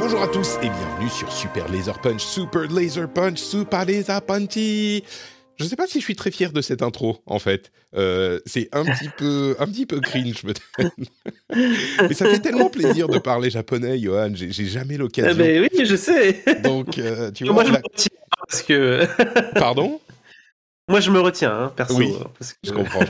Bonjour à tous et bienvenue sur Super Laser Punch, Supaleza Panshi. Je ne sais pas si je suis très fier de cette intro, en fait. C'est un petit peu cringe, peut-être. Mais ça fait tellement plaisir de parler japonais, Johan. J'ai jamais l'occasion. Mais oui, je sais. Donc, tu vois. Moi, je me retiens parce que. Pardon ? Moi, je me retiens, hein, perso. Oui, parce que... je comprends.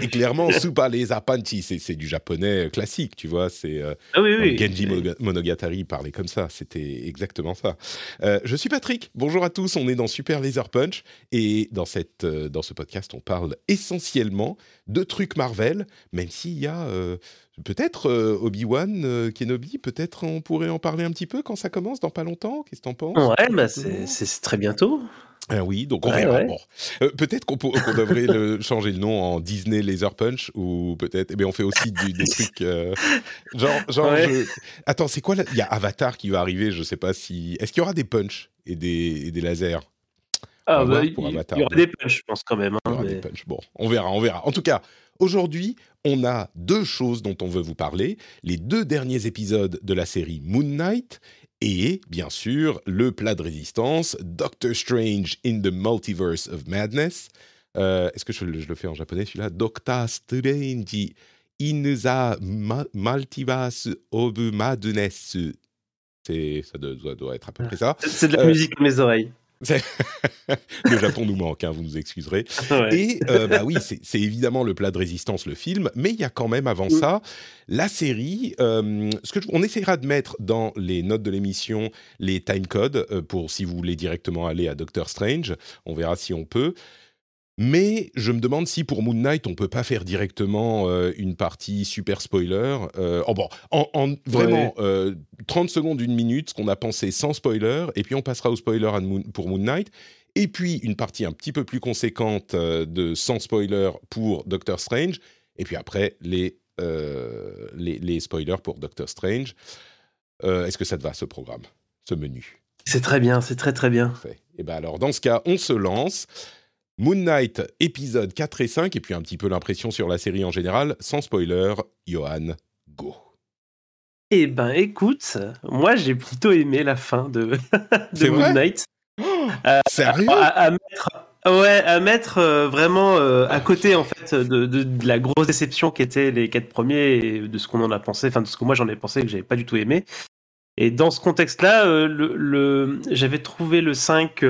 Et clairement, Supaleza Panshi, c'est du japonais classique, tu vois. C'est oui. Genji Monogatari parlait comme ça. C'était exactement ça. Je suis Patrick. Bonjour à tous. On est dans Super Laser Punch. Et dans ce podcast, on parle essentiellement de trucs Marvel, même s'il y a peut-être Obi-Wan Kenobi. Peut-être on pourrait en parler un petit peu quand ça commence, dans pas longtemps. Qu'est-ce que t'en penses ? Ouais, bah c'est très bientôt. Ah oui, donc on verra. Ouais. Bon. Peut-être qu'on devrait changer le nom en Disney Laser Punch, ou peut-être... Eh bien, on fait aussi des trucs... genre je... Attends, c'est quoi là ? Il y a Avatar qui va arriver, je ne sais pas si... Est-ce qu'il y aura des punchs et des lasers ? Ah bah, il y aura des punchs, je pense, quand même. Hein, il y aura des punchs, bon, on verra. En tout cas, aujourd'hui, on a deux choses dont on veut vous parler. Les deux derniers épisodes de la série Moon Knight... Et, bien sûr, le plat de résistance, Doctor Strange in the Multiverse of Madness. Est-ce que je le fais en japonais, celui-là ? Doctor Strange in the Multiverse of Madness. Ça doit être à peu près ça. C'est de la musique dans mes oreilles. Le Japon nous manque, hein, vous nous excuserez. Ouais. Et oui, c'est évidemment le plat de résistance, le film, mais il y a quand même avant ça la série. On essaiera de mettre dans les notes de l'émission les time codes pour si vous voulez directement aller à Doctor Strange. On verra si on peut. Mais je me demande si pour Moon Knight, on ne peut pas faire directement une partie super spoiler. Vraiment, 30 secondes, une minute, ce qu'on a pensé sans spoiler, et puis on passera au spoiler pour Moon Knight. Et puis une partie un petit peu plus conséquente de sans spoiler pour Doctor Strange. Et puis après, les spoilers pour Doctor Strange. Est-ce que ça te va, ce programme, ce menu ? C'est très bien, c'est très très bien. Parfait. Et bien alors, dans ce cas, on se lance... Moon Knight, épisodes 4 et 5, et puis un petit peu l'impression sur la série en général. Sans spoiler, Johan, go. Eh ben, écoute, moi, j'ai plutôt aimé la fin de Moon Knight. Sérieux ? À mettre vraiment à côté, en fait, de la grosse déception qu'étaient les 4 premiers, et de ce qu'on en a pensé, enfin, de ce que moi, j'en ai pensé, que j'avais pas du tout aimé. Et dans ce contexte-là, j'avais trouvé le 5...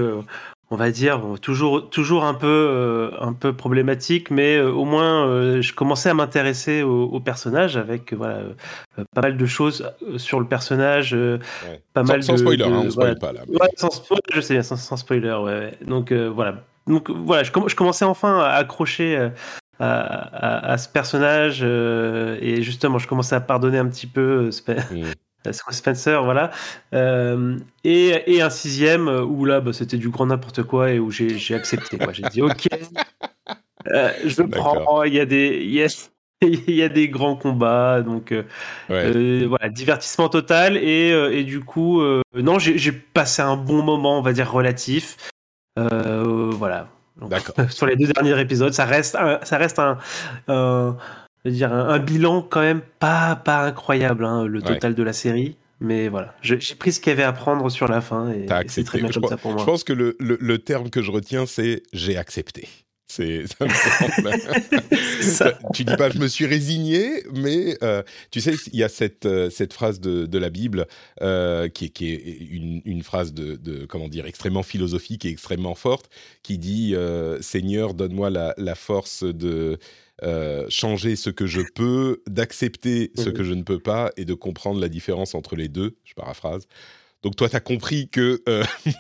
on va dire toujours un peu problématique, mais au moins je commençais à m'intéresser au personnage avec pas mal de choses sur le personnage, sans spoiler, hein, on spoil pas là. Mais... Ouais, sans spoiler, je sais bien, sans spoiler, ouais. Donc voilà, je commençais enfin à accrocher à ce personnage, et justement je commençais à pardonner un petit peu. Spencer, voilà. Et un 6e où là, c'était du grand n'importe quoi, et où j'ai accepté. J'ai dit OK, je le prends. Il y a des grands combats, donc voilà, divertissement total. Et du coup, non, j'ai passé un bon moment, on va dire relatif. Voilà. Donc, sur les deux derniers épisodes, ça reste un bilan quand même pas incroyable, hein, le total de la série, mais voilà, j'ai pris ce qu'il y avait à prendre sur la fin, et c'est très bien comme ça pour moi. Je pense que le terme que je retiens, c'est « j'ai accepté ». Ça me semble. Ça. Tu dis pas je me suis résigné, mais tu sais, il y a cette phrase de la Bible qui est une phrase de comment dire, extrêmement philosophique et extrêmement forte, qui dit Seigneur, donne-moi la force changer ce que je peux, d'accepter ce que je ne peux pas et de comprendre la différence entre les deux. Je paraphrase. Donc toi, t'as compris que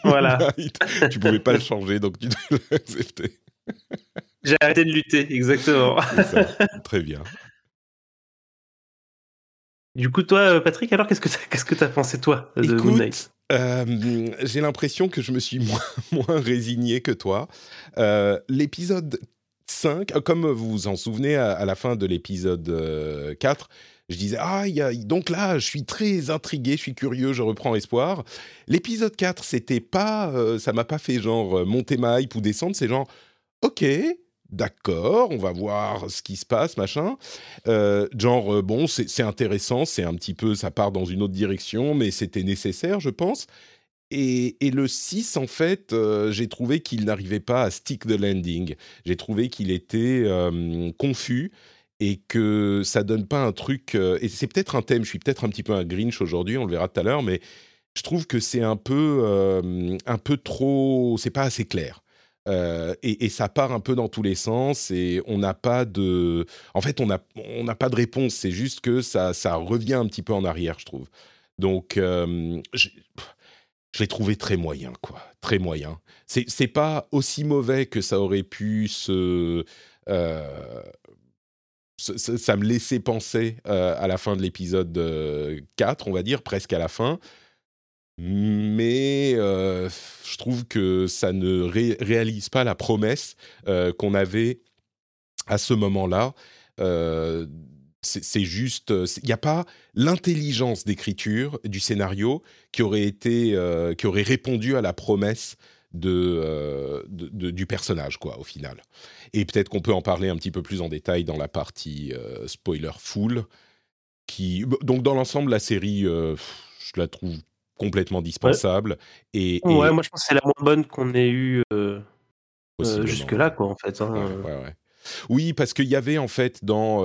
voilà. Tu pouvais pas le changer, donc tu dois l'accepter. J'ai arrêté de lutter, exactement. C'est ça. Très bien. Du coup, toi, Patrick, alors, qu'est-ce que t'as pensé, toi, de Moon Knight ? J'ai l'impression que je me suis moins résigné que toi. L'épisode 5, comme vous vous en souvenez, à la fin de l'épisode 4... Je disais, donc là, je suis très intrigué, je suis curieux, je reprends espoir. L'épisode 4, c'était pas, ça m'a pas fait genre monter ma hype ou descendre, c'est genre, ok, d'accord, on va voir ce qui se passe, machin. Bon, c'est intéressant, c'est un petit peu, ça part dans une autre direction, mais c'était nécessaire, je pense. Et le 6, en fait, j'ai trouvé qu'il n'arrivait pas à stick the landing. J'ai trouvé qu'il était confus. Et que ça donne pas un truc... et c'est peut-être un thème, je suis peut-être un petit peu un Grinch aujourd'hui, on le verra tout à l'heure, mais je trouve que c'est un peu trop... C'est pas assez clair. Et ça part un peu dans tous les sens, et on n'a pas de... En fait, on n'a pas de réponse, c'est juste que ça revient un petit peu en arrière, je trouve. Donc, je l'ai trouvé très moyen, quoi. Très moyen. C'est pas aussi mauvais que ça aurait pu se... Ça me laissait penser à la fin de l'épisode 4, on va dire, presque à la fin. Mais je trouve que ça ne réalise pas la promesse qu'on avait à ce moment-là. C'est juste... Il n'y a pas l'intelligence d'écriture du scénario qui aurait répondu à la promesse du personnage, quoi, au final. Et peut-être qu'on peut en parler un petit peu plus en détail dans la partie spoiler full. Donc, dans l'ensemble, la série, je la trouve complètement dispensable. Ouais. Et moi, je pense que c'est la moins bonne qu'on ait eue jusque-là, quoi, en fait. Hein. Ouais. Oui, parce qu'il y avait, en fait, dans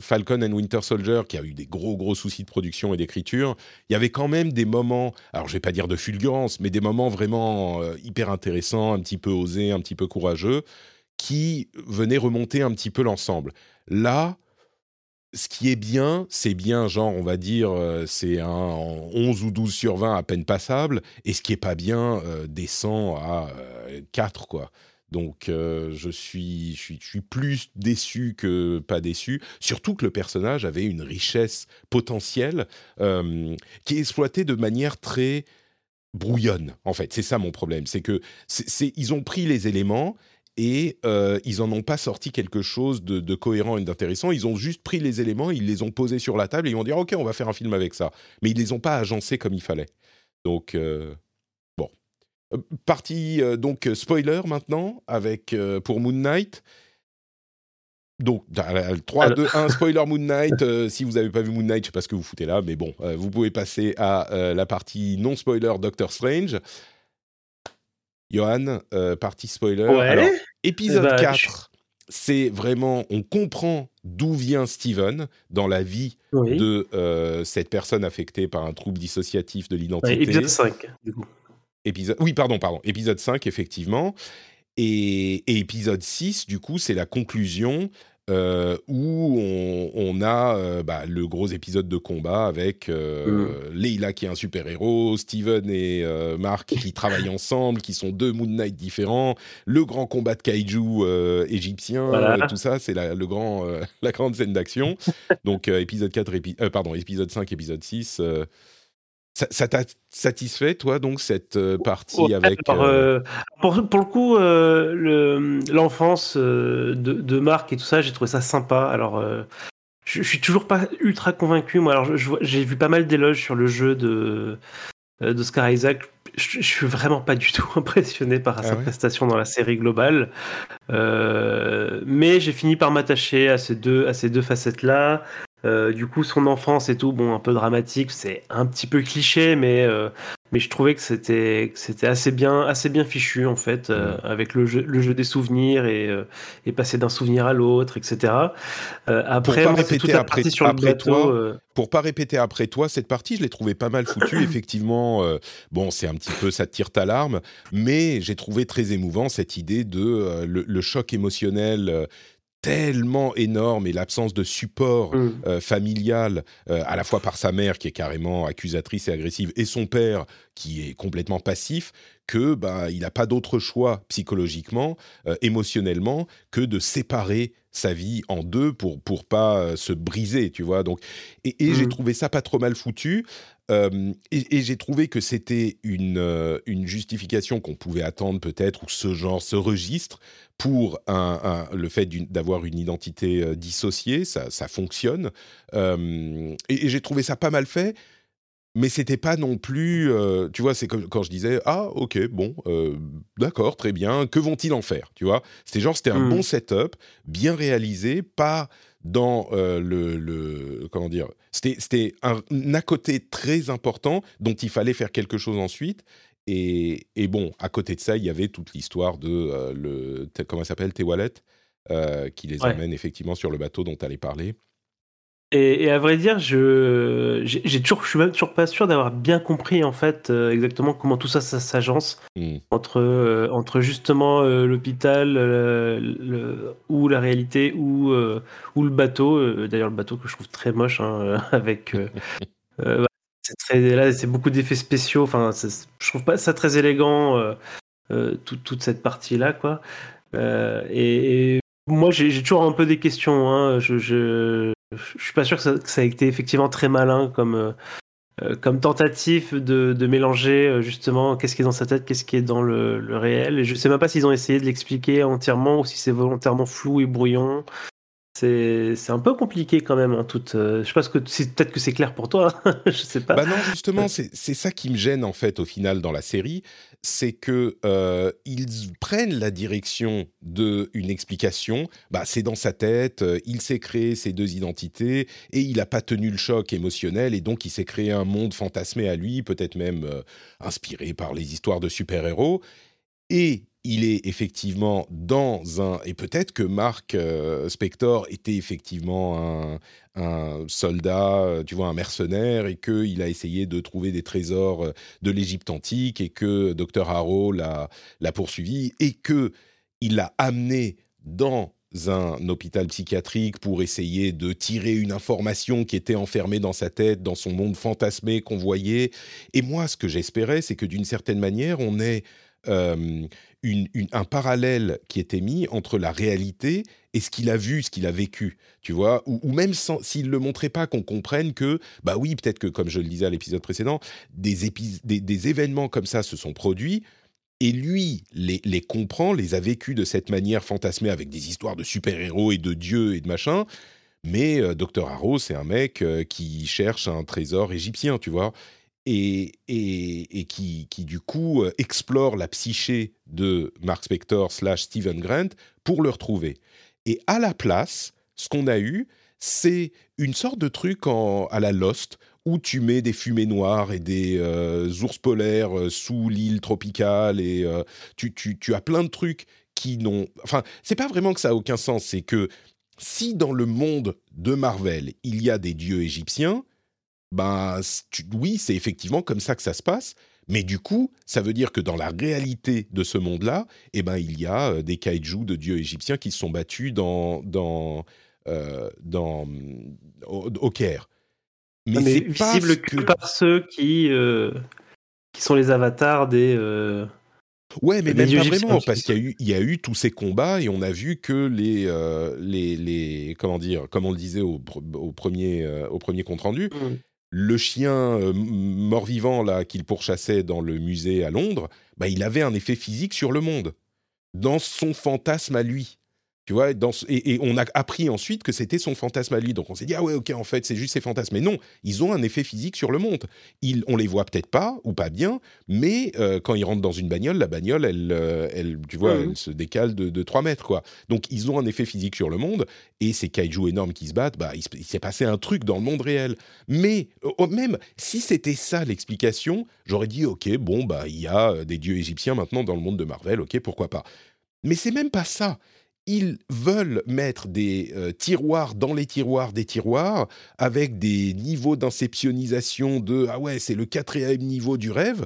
Falcon and Winter Soldier, qui a eu des gros soucis de production et d'écriture, il y avait quand même des moments, alors je ne vais pas dire de fulgurance, mais des moments vraiment hyper intéressants, un petit peu osés, un petit peu courageux, qui venaient remonter un petit peu l'ensemble. Là, ce qui est bien, genre, on va dire, c'est un 11 ou 12 sur 20 à peine passable, et ce qui n'est pas bien descend à 4, quoi. Donc, je suis plus déçu que pas déçu. Surtout que le personnage avait une richesse potentielle qui est exploitée de manière très brouillonne, en fait. C'est ça mon problème. C'est que ils ont pris les éléments et ils n'en ont pas sorti quelque chose de cohérent et d'intéressant. Ils ont juste pris les éléments, ils les ont posés sur la table et ils vont dire « Ok, on va faire un film avec ça ». Mais ils ne les ont pas agencés comme il fallait. Donc... Partie donc spoiler maintenant avec pour Moon Knight. Donc 3, alors... 2, 1, spoiler Moon Knight. Si vous n'avez pas vu Moon Knight, je sais pas ce que vous foutez là, mais bon, vous pouvez passer à la partie non spoiler Doctor Strange. Johan, partie spoiler. Ouais. Alors, épisode 4, c'est vraiment, on comprend d'où vient Steven dans la vie de cette personne affectée par un trouble dissociatif de l'identité. Ouais, épisode 5, du coup. Épisode 5, effectivement. Et épisode 6, du coup, c'est la conclusion où on a le gros épisode de combat avec Leila, qui est un super-héros, Steven et Marc, qui travaillent ensemble, qui sont deux Moon Knight différents, le grand combat de kaiju égyptien, voilà. Tout ça, c'est la grande scène d'action. Donc, épisode 5, épisode 6... Ça t'a satisfait, toi, donc, cette partie avec... Alors, pour le coup, l'enfance de Marc et tout ça, j'ai trouvé ça sympa. Alors, je suis toujours pas ultra convaincu, moi. Alors, j'ai vu pas mal d'éloges sur le jeu d'Oscar Isaac. Je suis vraiment pas du tout impressionné par sa prestation dans la série globale. Mais j'ai fini par m'attacher à ces deux facettes-là. Du coup, son enfance et tout, bon, un peu dramatique, c'est un petit peu cliché, mais je trouvais que c'était assez bien fichu, en fait, avec le jeu des souvenirs et passer d'un souvenir à l'autre, etc. Après, moi, c'est toute la partie sur le plateau. Pour pas répéter après toi, cette partie, je l'ai trouvée pas mal foutue, effectivement. C'est un petit peu, ça tire ta larme, mais j'ai trouvé très émouvant cette idée de le choc émotionnel tellement énorme, et l'absence de support familial, à la fois par sa mère qui est carrément accusatrice et agressive, et son père qui est complètement passif, que bah, il n'a pas d'autre choix psychologiquement, émotionnellement, que de séparer sa vie en deux pour pas se briser, tu vois. Donc, et j'ai trouvé ça pas trop mal foutu. Et j'ai trouvé que c'était une justification qu'on pouvait attendre peut-être, ou ce genre, ce registre, pour le fait d'avoir une identité dissociée, ça fonctionne. Et j'ai trouvé ça pas mal fait, mais c'était pas non plus... tu vois, c'est comme quand je disais « Ah, ok, bon, d'accord, très bien, que vont-ils en faire ?» Tu vois, c'était un bon setup, bien réalisé, pas... dans comment dire, c'était un à côté très important dont il fallait faire quelque chose ensuite, et bon, à côté de ça il y avait toute l'histoire de comment ça s'appelle, T-Wallet, qui les emmène effectivement sur le bateau dont tu allais parler. Et à vrai dire, je suis même toujours pas sûr d'avoir bien compris en fait exactement comment tout ça s'agence entre justement l'hôpital ou la réalité ou le bateau. D'ailleurs, le bateau que je trouve très moche, hein, avec c'est très, là c'est beaucoup d'effets spéciaux. Enfin, je trouve pas ça très élégant, toute cette partie là quoi. Et moi j'ai toujours un peu des questions. Hein, je suis pas sûr que ça a été effectivement très malin comme tentative de mélanger justement qu'est-ce qui est dans sa tête, qu'est-ce qui est dans le réel. Et je sais même pas s'ils ont essayé de l'expliquer entièrement ou si c'est volontairement flou et brouillon. C'est un peu compliqué quand même, hein, je sais pas, peut-être que c'est clair pour toi, je sais pas. Bah non, justement, c'est ça qui me gêne en fait au final dans la série, c'est que ils prennent la direction d'une explication. Bah c'est dans sa tête, il s'est créé ses deux identités et il a pas tenu le choc émotionnel, et donc il s'est créé un monde fantasmé à lui, peut-être même inspiré par les histoires de super-héros, et il est effectivement et peut-être que Marc Spector était effectivement un soldat, tu vois, un mercenaire, et qu'il a essayé de trouver des trésors de l'Égypte antique, et que Dr Harrow l'a poursuivi, et qu'il l'a amené dans un hôpital psychiatrique pour essayer de tirer une information qui était enfermée dans sa tête, dans son monde fantasmé qu'on voyait. Et moi, ce que j'espérais, c'est que d'une certaine manière, on ait... un parallèle qui était mis entre la réalité et ce qu'il a vu, ce qu'il a vécu, tu vois, ou même s'il ne le montrait pas, qu'on comprenne que, bah oui, peut-être que, comme je le disais à l'épisode précédent, des événements comme ça se sont produits, et lui les comprend, les a vécus de cette manière fantasmée, avec des histoires de super-héros et de dieux et de machin, mais Dr Harrow, c'est un mec qui cherche un trésor égyptien, tu vois, et qui du coup explore la psyché de Marc Spector / Steven Grant pour le retrouver. Et à la place, ce qu'on a eu, c'est une sorte de truc à la Lost, où tu mets des fumées noires et des ours polaires sous l'île tropicale, et tu as plein de trucs qui n'ont... Enfin, c'est pas vraiment que ça a aucun sens, c'est que si dans le monde de Marvel, il y a des dieux égyptiens, ben, oui, c'est effectivement comme ça que ça se passe, mais du coup, ça veut dire que dans la réalité de ce monde-là, eh ben, il y a des kaijus de dieux égyptiens qui se sont battus au Caire. Mais c'est visible que par ceux qui sont les avatars des... Ouais, mais même pas vraiment, parce qu'il y a eu tous ces combats, et on a vu que les comment dire, comme on le disait au premier compte rendu, le chien mort-vivant là qu'il pourchassait dans le musée à Londres, bah il avait un effet physique sur le monde, dans son fantasme à lui. Tu vois, et on a appris ensuite que c'était son fantasme à lui. Donc on s'est dit, ah ouais, ok, en fait, c'est juste ses fantasmes. Mais non, ils ont un effet physique sur le monde. On les voit peut-être pas, ou pas bien, mais quand ils rentrent dans une bagnole, la bagnole, elle tu vois, elle se décale de 3 mètres, quoi. Donc ils ont un effet physique sur le monde, et ces kaijus énormes qui se battent, bah, il s'est passé un truc dans le monde réel. Mais même si c'était ça l'explication, j'aurais dit, ok, bon, bah, il y a des dieux égyptiens maintenant dans le monde de Marvel, ok, pourquoi pas. Mais c'est même pas ça. ils veulent mettre des tiroirs dans les tiroirs des tiroirs avec des niveaux d'inceptionnisation de « Ah ouais, c'est le quatrième niveau du rêve »,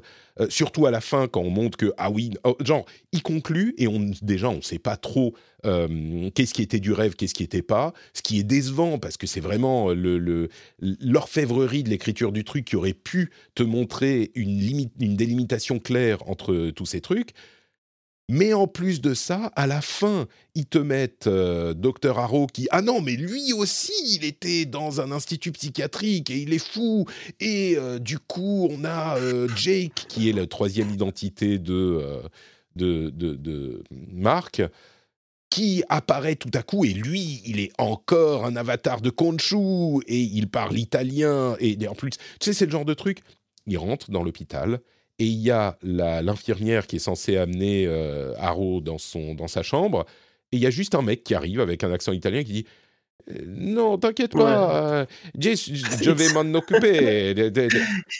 surtout à la fin quand on montre que « Ah oui, oh, genre, il conclut et on ne sait pas trop qu'est-ce qui était du rêve, qu'est-ce qui n'était pas », ce qui est décevant parce que c'est vraiment l'orfèvrerie de l'écriture du truc qui aurait pu te montrer une délimitation claire entre tous ces trucs. Mais en plus de ça, à la fin, ils te mettent Dr Harrow qui « Ah non, mais lui aussi, il était dans un institut psychiatrique et il est fou !» Et du coup, on a Jake, qui est la troisième identité de Marc, qui apparaît tout à coup, et lui, il est encore un avatar de Khonshu, et il parle italien, et en plus... Tu sais, c'est le genre de truc. Il rentre dans l'hôpital... Et il y a l'infirmière qui est censée amener Harrow dans sa chambre. Et il y a juste un mec qui arrive avec un accent italien qui dit « Non, t'inquiète pas, je vais m'en occuper. »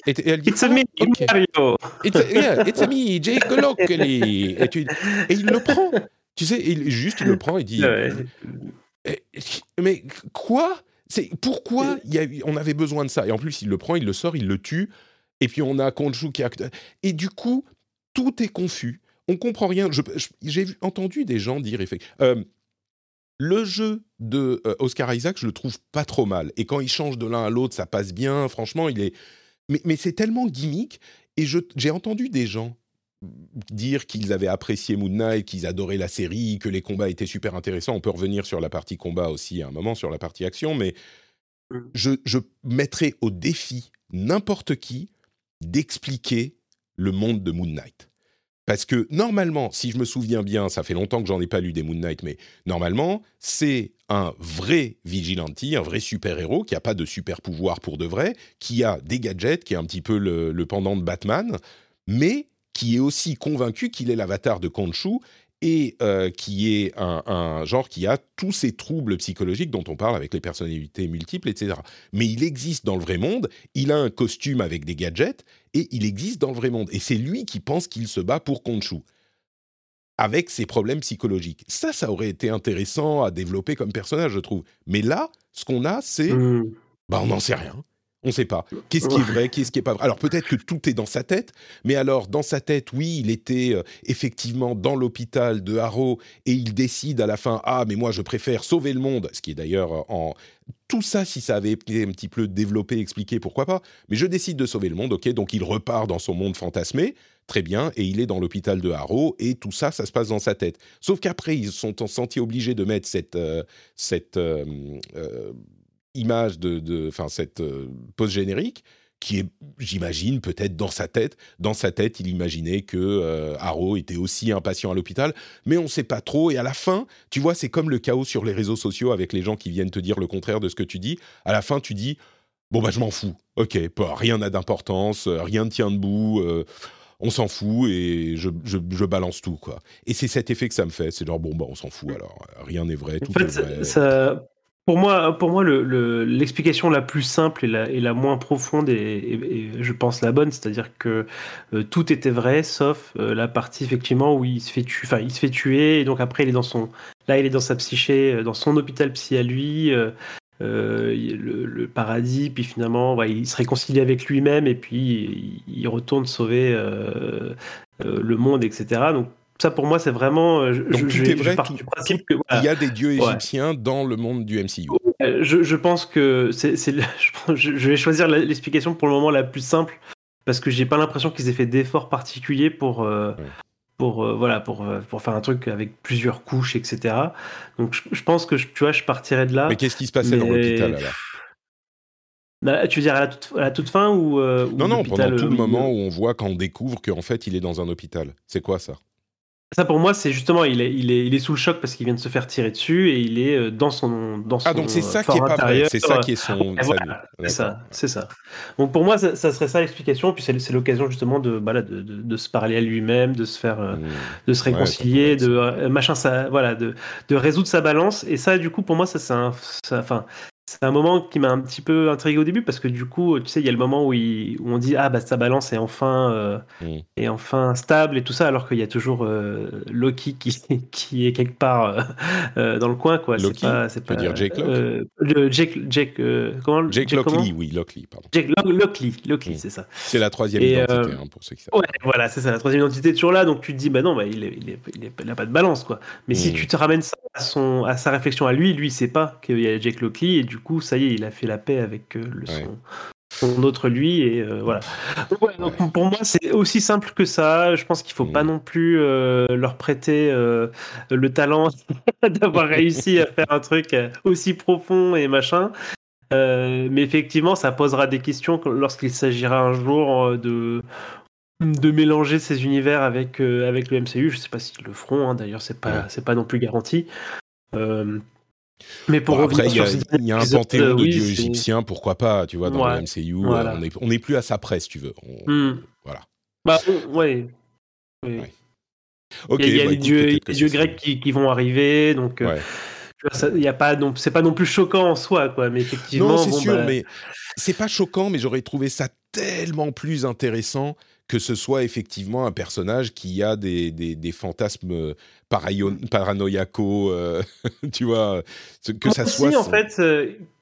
Et elle dit « It's me, Mario. »« It's me, Jake Lockley. » Et il le prend. Tu sais, il le prend et dit « Mais quoi ? Pourquoi on avait besoin de ça ?» Et en plus, il le prend, il le sort, il le tue. Et puis on a Khonshu qui a... Et du coup, tout est confus. On ne comprend rien. J'ai entendu des gens dire... le jeu de Oscar Isaac, je le trouve pas trop mal. Et quand il change de l'un à l'autre, ça passe bien. Franchement, il est... Mais c'est tellement gimmick. Et j'ai entendu des gens dire qu'ils avaient apprécié Moon Knight, qu'ils adoraient la série, que les combats étaient super intéressants. On peut revenir sur la partie combat aussi à un moment, sur la partie action. Mais je mettrai au défi n'importe qui d'expliquer le monde de Moon Knight. Parce que normalement, si je me souviens bien, ça fait longtemps que j'en ai pas lu des Moon Knight, mais normalement, c'est un vrai vigilante, un vrai super-héros qui a pas de super-pouvoir pour de vrai, qui a des gadgets, qui est un petit peu le pendant de Batman, mais qui est aussi convaincu qu'il est l'avatar de Khonshu et qui est un genre qui a tous ces troubles psychologiques dont on parle avec les personnalités multiples, etc. Mais il existe dans le vrai monde, il a un costume avec des gadgets, et il existe dans le vrai monde. Et c'est lui qui pense qu'il se bat pour Khonshu, avec ses problèmes psychologiques. Ça aurait été intéressant à développer comme personnage, je trouve. Mais là, ce qu'on a, c'est... Bah, on n'en sait rien. On ne sait pas. Qu'est-ce qui est vrai, qu'est-ce qui n'est pas vrai ? Alors, peut-être que tout est dans sa tête, mais alors, dans sa tête, oui, il était effectivement dans l'hôpital de Harrow et il décide à la fin « Ah, mais moi, je préfère sauver le monde », ce qui est d'ailleurs en... Tout ça, si ça avait été un petit peu développé, expliqué, pourquoi pas ? Mais je décide de sauver le monde, ok, donc il repart dans son monde fantasmé, très bien, et il est dans l'hôpital de Harrow, et tout ça, ça se passe dans sa tête. Sauf qu'après, ils se sont sentis obligés de mettre cette image cette post-générique qui est, j'imagine, peut-être dans sa tête. Dans sa tête, il imaginait que Harrow était aussi un patient à l'hôpital, mais on ne sait pas trop. Et à la fin, tu vois, c'est comme le chaos sur les réseaux sociaux avec les gens qui viennent te dire le contraire de ce que tu dis. À la fin, tu dis « Bon, bah, je m'en fous. Ok, rien n'a d'importance, rien ne tient debout, on s'en fout et je balance tout. » quoi. Et c'est cet effet que ça me fait. C'est genre « Bon, bah, on s'en fout alors. Rien n'est vrai, tout est vrai. » ça... Pour moi, l'explication la plus simple et la moins profonde et je pense la bonne, c'est-à-dire que tout était vrai, sauf la partie effectivement où il se fait tuer et donc après il est dans sa psyché, dans son hôpital psy à lui, le paradis, puis finalement ouais, il se réconcilie avec lui-même et puis il retourne sauver le monde, etc. Donc ça, pour moi, c'est vraiment... Il y a des dieux égyptiens dans le monde du MCU. Je pense que... Je vais choisir l'explication pour le moment la plus simple, parce que j'ai pas l'impression qu'ils aient fait d'efforts particuliers pour faire un truc avec plusieurs couches, etc. Donc, je pense que, tu vois, je partirais de là. Mais qu'est-ce qui se passait dans l'hôpital, alors ? Tu veux dire à la toute fin ou... non, pendant tout le moment où on voit quand on découvre qu'en fait, il est dans un hôpital. C'est quoi, ça ? Ça, pour moi, c'est justement, il est sous le choc parce qu'il vient de se faire tirer dessus et il est dans son donc c'est ça qui est pas vrai, c'est ça qui est son... Voilà, c'est ça. Donc, pour moi, ça serait ça l'explication. Puis, c'est l'occasion, justement, de se parler à lui-même, de se faire... de se réconcilier, de résoudre sa balance. Et ça, du coup, pour moi, ça, c'est un... C'est un moment qui m'a un petit peu intrigué au début, parce que du coup, tu sais, il y a le moment où on dit « Ah, bah, sa balance est enfin stable » et tout ça, alors qu'il y a toujours Loki qui est quelque part dans le coin, quoi. Loki, c'est pas dire Jake Lockley Jake Lockley, oui, Lockley, pardon. Jake Lockley, c'est ça. C'est la troisième identité, pour ceux qui savent. Ouais, voilà, c'est ça, la troisième identité est toujours là, donc tu te dis « Bah non, bah, il n'a pas de balance, quoi. » Mais si tu te ramènes ça à sa réflexion à lui, il ne sait pas qu'il y a Jake Lockley, et du coup, ça y est, il a fait la paix avec son autre lui, et voilà. Donc, pour moi, c'est aussi simple que ça. Je pense qu'il ne faut pas non plus leur prêter le talent d'avoir réussi à faire un truc aussi profond et machin. Mais effectivement, ça posera des questions lorsqu'il s'agira un jour de mélanger ces univers avec le MCU. Je ne sais pas s'ils le feront, hein. D'ailleurs, c'est pas non plus garanti. Mais pour revenir sur ces derniers, il y a un panthéon de dieux égyptiens, pourquoi pas, tu vois, dans le MCU, voilà. On n'est plus à ça près, si tu veux. Voilà. Bah, ouais. Okay, il y a les dieux grecs qui vont arriver, donc... Y a pas, donc, c'est pas non plus choquant en soi, quoi, mais effectivement... Non, c'est sûr, mais c'est pas choquant, mais j'aurais trouvé ça tellement plus intéressant que ce soit effectivement un personnage qui a des fantasmes paranoïacaux, tu vois, que ça soit... Aussi, en fait,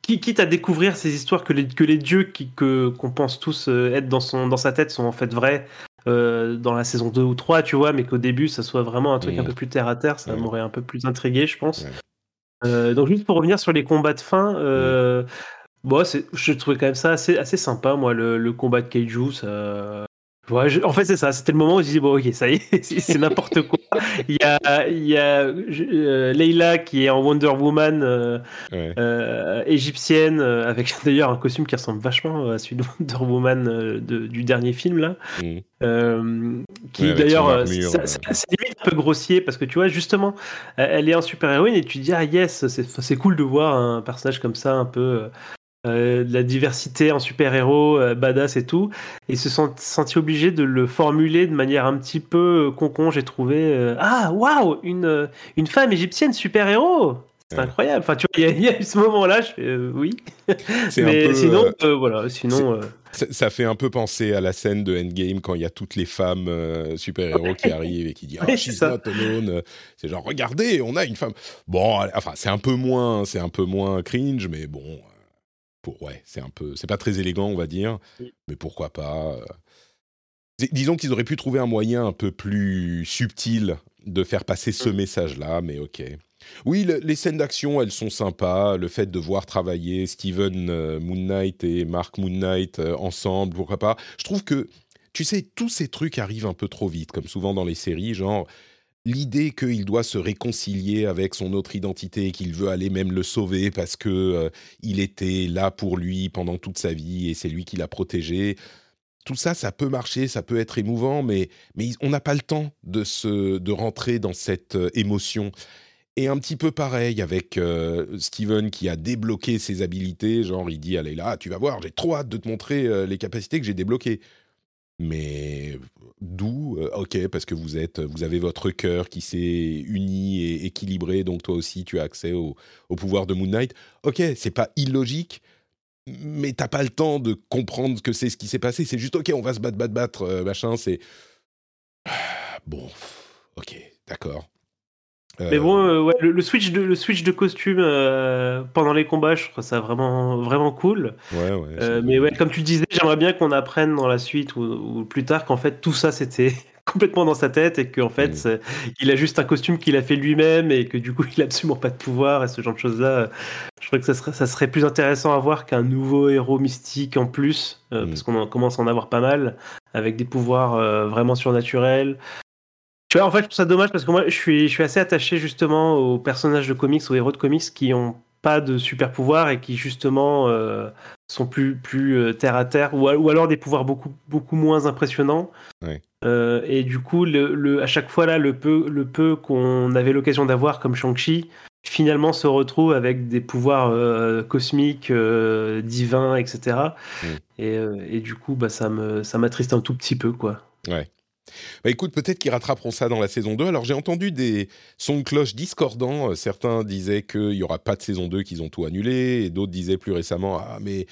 quitte à découvrir ces histoires que les dieux qu'on pense tous être dans sa tête sont en fait vrais dans la saison 2 ou 3, tu vois, mais qu'au début, ça soit vraiment un truc un peu plus terre-à-terre, ça m'aurait un peu plus intrigué, je pense. Donc, juste pour revenir sur les combats de fin... je trouvais quand même ça assez sympa, moi, le combat de Kaiju, ça... Ouais, en fait, c'est ça. C'était le moment où je disais, bon, ok, ça y est, c'est n'importe quoi. Il y a Leila qui est en Wonder Woman égyptienne, avec d'ailleurs un costume qui ressemble vachement à celui de Wonder Woman du dernier film, là. Qui d'ailleurs, c'est limite un peu grossier, parce que tu vois, justement, elle est en super-héroïne et tu te dis, ah yes, c'est cool de voir un personnage comme ça, un peu... de la diversité en super-héros, badass et tout, et se sont sentis obligés de le formuler de manière un petit peu concon. J'ai trouvé une femme égyptienne super-héros, c'est incroyable. Enfin, tu vois, il y a eu ce moment-là, oui. C'est mais un peu, sinon, voilà, sinon. Ça fait un peu penser à la scène de Endgame quand il y a toutes les femmes super-héros qui arrivent et qui disent she's not alone. C'est genre, regardez, on a une femme. Bon, enfin, c'est un peu moins cringe, mais bon. C'est pas très élégant, on va dire, mais pourquoi pas. Disons qu'ils auraient pu trouver un moyen un peu plus subtil de faire passer ce message-là, mais ok. Oui, les scènes d'action, elles sont sympas. Le fait de voir travailler Steven Moon Knight et Marc Moon Knight ensemble, pourquoi pas. Je trouve que, tu sais, tous ces trucs arrivent un peu trop vite, comme souvent dans les séries, genre... L'idée qu'il doit se réconcilier avec son autre identité et qu'il veut aller même le sauver parce que il était là pour lui pendant toute sa vie et c'est lui qui l'a protégé. Tout ça, ça peut marcher, ça peut être émouvant, mais on n'a pas le temps de rentrer dans cette émotion. Et un petit peu pareil avec Steven qui a débloqué ses habilités. Genre, il dit « Allez là, tu vas voir, j'ai trop hâte de te montrer les capacités que j'ai débloquées ». Mais d'où parce que vous avez votre cœur qui s'est uni et équilibré, donc toi aussi tu as accès au pouvoir de Moon Knight. Ok, c'est pas illogique, mais t'as pas le temps de comprendre que c'est ce qui s'est passé. C'est juste ok, on va se battre, machin. C'est bon, ok, d'accord. Mais bon, le switch de costume pendant les combats, je trouve ça vraiment, vraiment cool. Mais ouais, comme tu disais, j'aimerais bien qu'on apprenne dans la suite ou plus tard qu'en fait tout ça c'était complètement dans sa tête et qu'en fait il a juste un costume qu'il a fait lui-même et que du coup il a absolument pas de pouvoir et ce genre de choses là. Je crois que ça serait plus intéressant à voir qu'un nouveau héros mystique en plus, parce qu'on commence à en avoir pas mal avec des pouvoirs vraiment surnaturels. Ouais, en fait, je trouve ça dommage parce que moi, je suis assez attaché justement aux personnages de comics, aux héros de comics qui n'ont pas de super pouvoir et qui justement sont plus terre à terre ou alors des pouvoirs beaucoup, beaucoup moins impressionnants. Ouais. Et du coup, à chaque fois, là, le peu qu'on avait l'occasion d'avoir comme Shang-Chi, finalement se retrouve avec des pouvoirs cosmiques, divins, etc. Et du coup, bah, ça m'attriste un tout petit peu, quoi. Ouais. Bah écoute, peut-être qu'ils rattraperont ça dans la saison 2. Alors j'ai entendu des sons de cloche discordants. Certains disaient qu'il n'y aura pas de saison 2, qu'ils ont tout annulé. Et d'autres disaient plus récemment « Ah, mais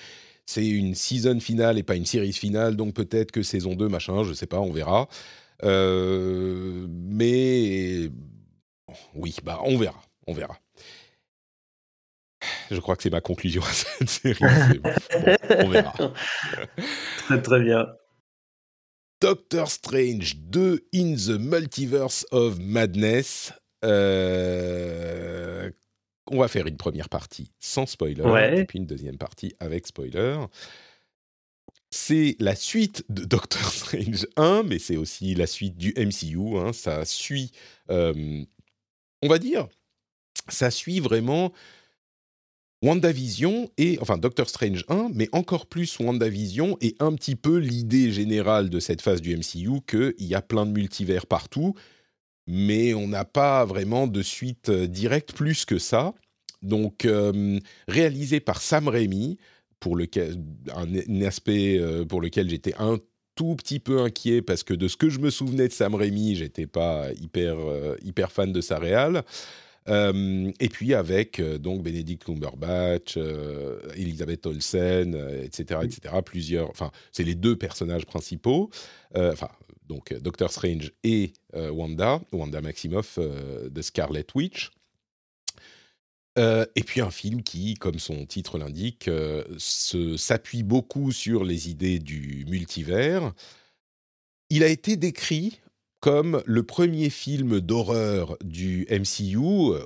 c'est une season finale et pas une série finale, donc peut-être que saison 2, machin, je sais pas, on verra. » Mais oui, bah on verra, on verra. Je crois que c'est ma conclusion à cette série. On verra. Très, très bien. Doctor Strange 2 in the Multiverse of Madness. On va faire une première partie sans spoiler, et puis une deuxième partie avec spoiler. C'est la suite de Doctor Strange 1, mais c'est aussi la suite du MCU. Hein. Ça suit, on va dire, ça suit vraiment WandaVision et, enfin, Doctor Strange 1, mais encore plus WandaVision et un petit peu l'idée générale de cette phase du MCU qu'il y a plein de multivers partout, mais on n'a pas vraiment de suite directe plus que ça. Donc, réalisé par Sam Raimi, pour lequel, un aspect pour lequel j'étais un tout petit peu inquiet parce que de ce que je me souvenais de Sam Raimi, j'étais pas hyper fan de sa réal. Et puis avec donc Benedict Cumberbatch, Elisabeth Olsen, etc. Plusieurs, enfin c'est les deux personnages principaux. Enfin donc Doctor Strange et Wanda Maximoff de Scarlet Witch. Et puis un film qui, comme son titre l'indique, s'appuie beaucoup sur les idées du multivers. Il a été décrit comme le premier film d'horreur du MCU,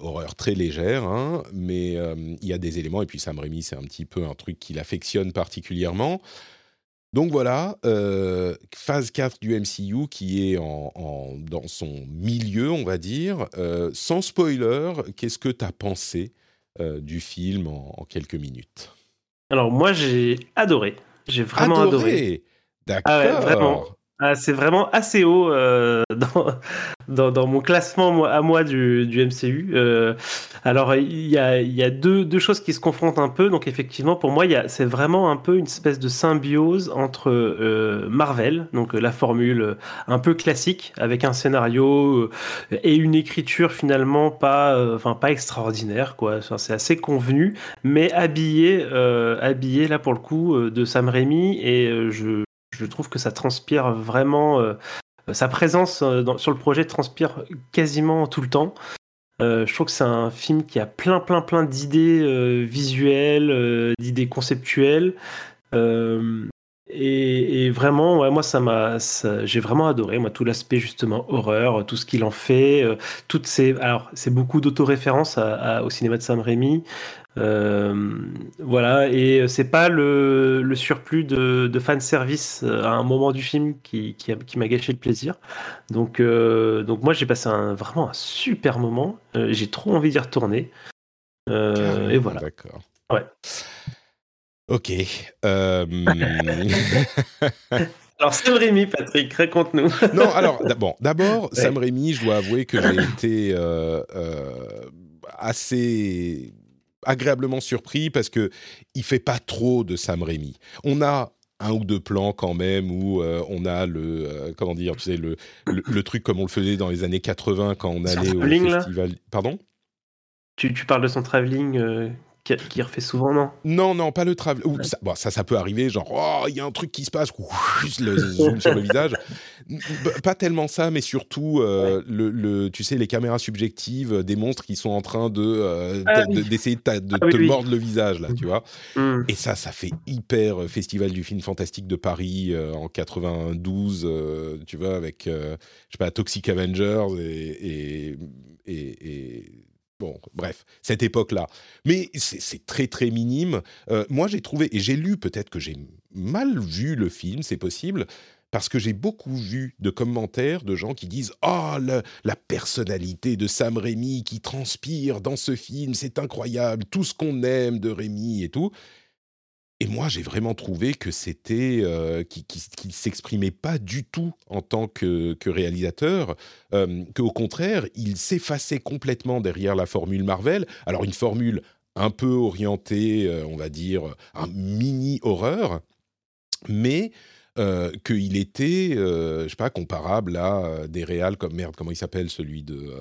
horreur très légère, hein, mais il y a des éléments, et puis Sam Raimi, c'est un petit peu un truc qu'il affectionne particulièrement. Donc voilà, phase 4 du MCU qui est dans son milieu, on va dire. Sans spoiler, qu'est-ce que tu as pensé du film en quelques minutes ? Alors moi, j'ai adoré. J'ai vraiment adoré. D'accord. Ah ouais, vraiment. Ah, c'est vraiment assez haut dans mon classement à moi du MCU. Alors, il y a deux choses qui se confrontent un peu. Donc, effectivement, pour moi, c'est vraiment un peu une espèce de symbiose entre Marvel, donc la formule un peu classique, avec un scénario et une écriture finalement pas extraordinaire, quoi. Enfin, c'est assez convenu, mais habillé là pour le coup de Sam Raimi, et je trouve que ça transpire vraiment... sa présence sur le projet transpire quasiment tout le temps. Je trouve que c'est un film qui a plein d'idées visuelles, d'idées conceptuelles. Et vraiment, ouais, moi, j'ai vraiment adoré, moi, tout l'aspect justement horreur, tout ce qu'il en fait, alors, c'est beaucoup d'autoréférences au cinéma de Sam Raimi, voilà, et c'est pas le surplus de fanservice à un moment du film qui m'a gâché le plaisir. Donc moi, j'ai passé vraiment un super moment, j'ai trop envie d'y retourner, et voilà. D'accord. Ouais. Ok. Alors, Sam Raimi, Patrick, raconte-nous. Non, alors, d'abord, ouais. Sam Raimi, je dois avouer que j'ai été assez agréablement surpris parce qu'il ne fait pas trop de Sam Raimi. On a un ou deux plans quand même où on a le truc comme on le faisait dans les années 80 quand on allait au festival... Pardon ? Tu parles de son travelling qui refait souvent, non ? Non, pas le travel. Ouais. Ça peut arriver, genre, il y a un truc qui se passe, le zoom sur le visage. Pas tellement ça, mais surtout, tu sais, les caméras subjectives des monstres qui sont en train d'essayer de te mordre le visage, là, tu vois. Mm. Et ça fait hyper Festival du film fantastique de Paris en 92, tu vois, avec, je sais pas, Toxic Avengers et bon, bref, cette époque-là. Mais c'est très, très minime. Moi, j'ai trouvé, et j'ai lu, peut-être que j'ai mal vu le film, c'est possible, parce que j'ai beaucoup vu de commentaires de gens qui disent « Ah, la personnalité de Sam Raimi qui transpire dans ce film, c'est incroyable, tout ce qu'on aime de Raimi et tout ». Et moi, j'ai vraiment trouvé que c'était... qu'il ne s'exprimait pas du tout en tant que réalisateur, qu'au contraire, il s'effaçait complètement derrière la formule Marvel. Alors, une formule un peu orientée, on va dire, un mini-horreur, mais qu'il était, je sais pas, comparable à des réals comme comment il s'appelle, celui de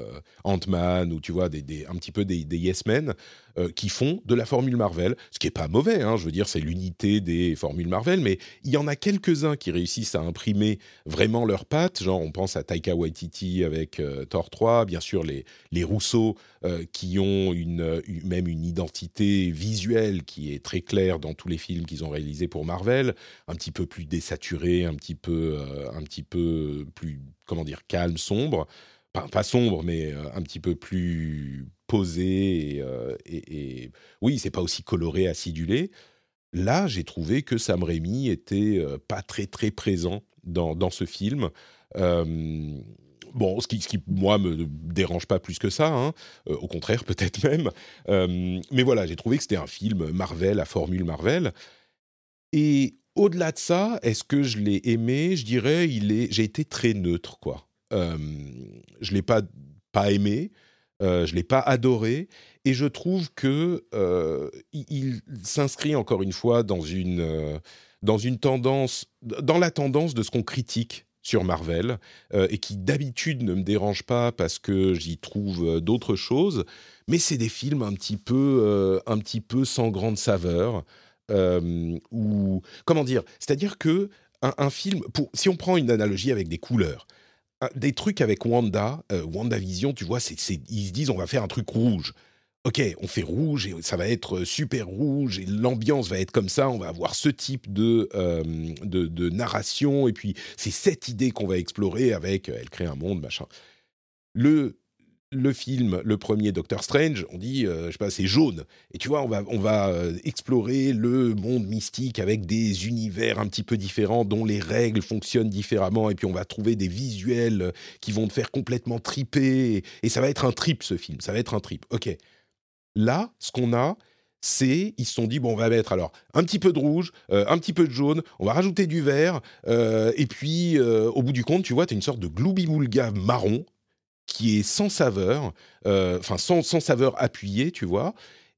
Ant-Man, ou tu vois, un petit peu des Yes Men, qui font de la formule Marvel, ce qui est pas mauvais, hein, je veux dire, c'est l'unité des formules Marvel, mais il y en a quelques-uns qui réussissent à imprimer vraiment leurs pattes, genre on pense à Taika Waititi avec Thor 3, bien sûr les Rousseau qui ont même une identité visuelle qui est très claire dans tous les films qu'ils ont réalisés pour Marvel, un petit peu plus désaturé, un petit peu plus, comment dire, calme, sombre, pas sombre, mais un petit peu plus posé et oui, c'est pas aussi coloré, acidulé. Là, j'ai trouvé que Sam Raimi était pas très très présent dans ce film. Bon, ce qui moi me dérange pas plus que ça, hein. Au contraire peut-être même. Mais voilà, j'ai trouvé que c'était un film Marvel à formule Marvel. Et au-delà de ça, est-ce que je l'ai aimé ? Je dirais j'ai été très neutre, quoi. Je l'ai pas aimé. Je l'ai pas adoré et je trouve que il s'inscrit encore une fois dans une tendance, dans la tendance de ce qu'on critique sur Marvel et qui d'habitude ne me dérange pas parce que j'y trouve d'autres choses, mais c'est des films un petit peu sans grande saveur ou comment dire, c'est-à-dire que un film, si on prend une analogie avec des couleurs. Des trucs avec WandaVision, tu vois, ils se disent on va faire un truc rouge. Ok, on fait rouge et ça va être super rouge et l'ambiance va être comme ça, on va avoir ce type de narration et puis c'est cette idée qu'on va explorer avec elle crée un monde, machin. Le film, le premier Doctor Strange, on dit, je sais pas, c'est jaune. Et tu vois, on va explorer le monde mystique avec des univers un petit peu différents, dont les règles fonctionnent différemment. Et puis, on va trouver des visuels qui vont te faire complètement triper. Et ça va être un trip, ce film. Ça va être un trip. OK. Là, ce qu'on a, c'est, ils se sont dit, bon, on va mettre alors un petit peu de rouge, un petit peu de jaune, on va rajouter du vert. Et puis, au bout du compte, tu vois, t'as une sorte de gloubi-boulga marron qui est sans saveur, enfin sans saveur appuyée, tu vois.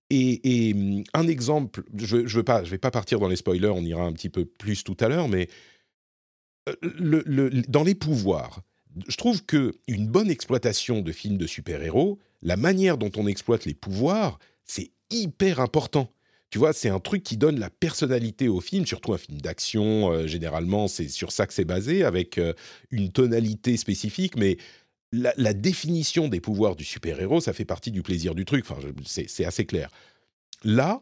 Et un exemple, je vais pas partir dans les spoilers, on ira un petit peu plus tout à l'heure, mais dans les pouvoirs, je trouve que une bonne exploitation de films de super-héros, la manière dont on exploite les pouvoirs, c'est hyper important. Tu vois, c'est un truc qui donne la personnalité au film, surtout un film d'action. Généralement, c'est sur ça que c'est basé, avec une tonalité spécifique, mais la définition des pouvoirs du super-héros, ça fait partie du plaisir du truc, enfin, c'est assez clair. Là,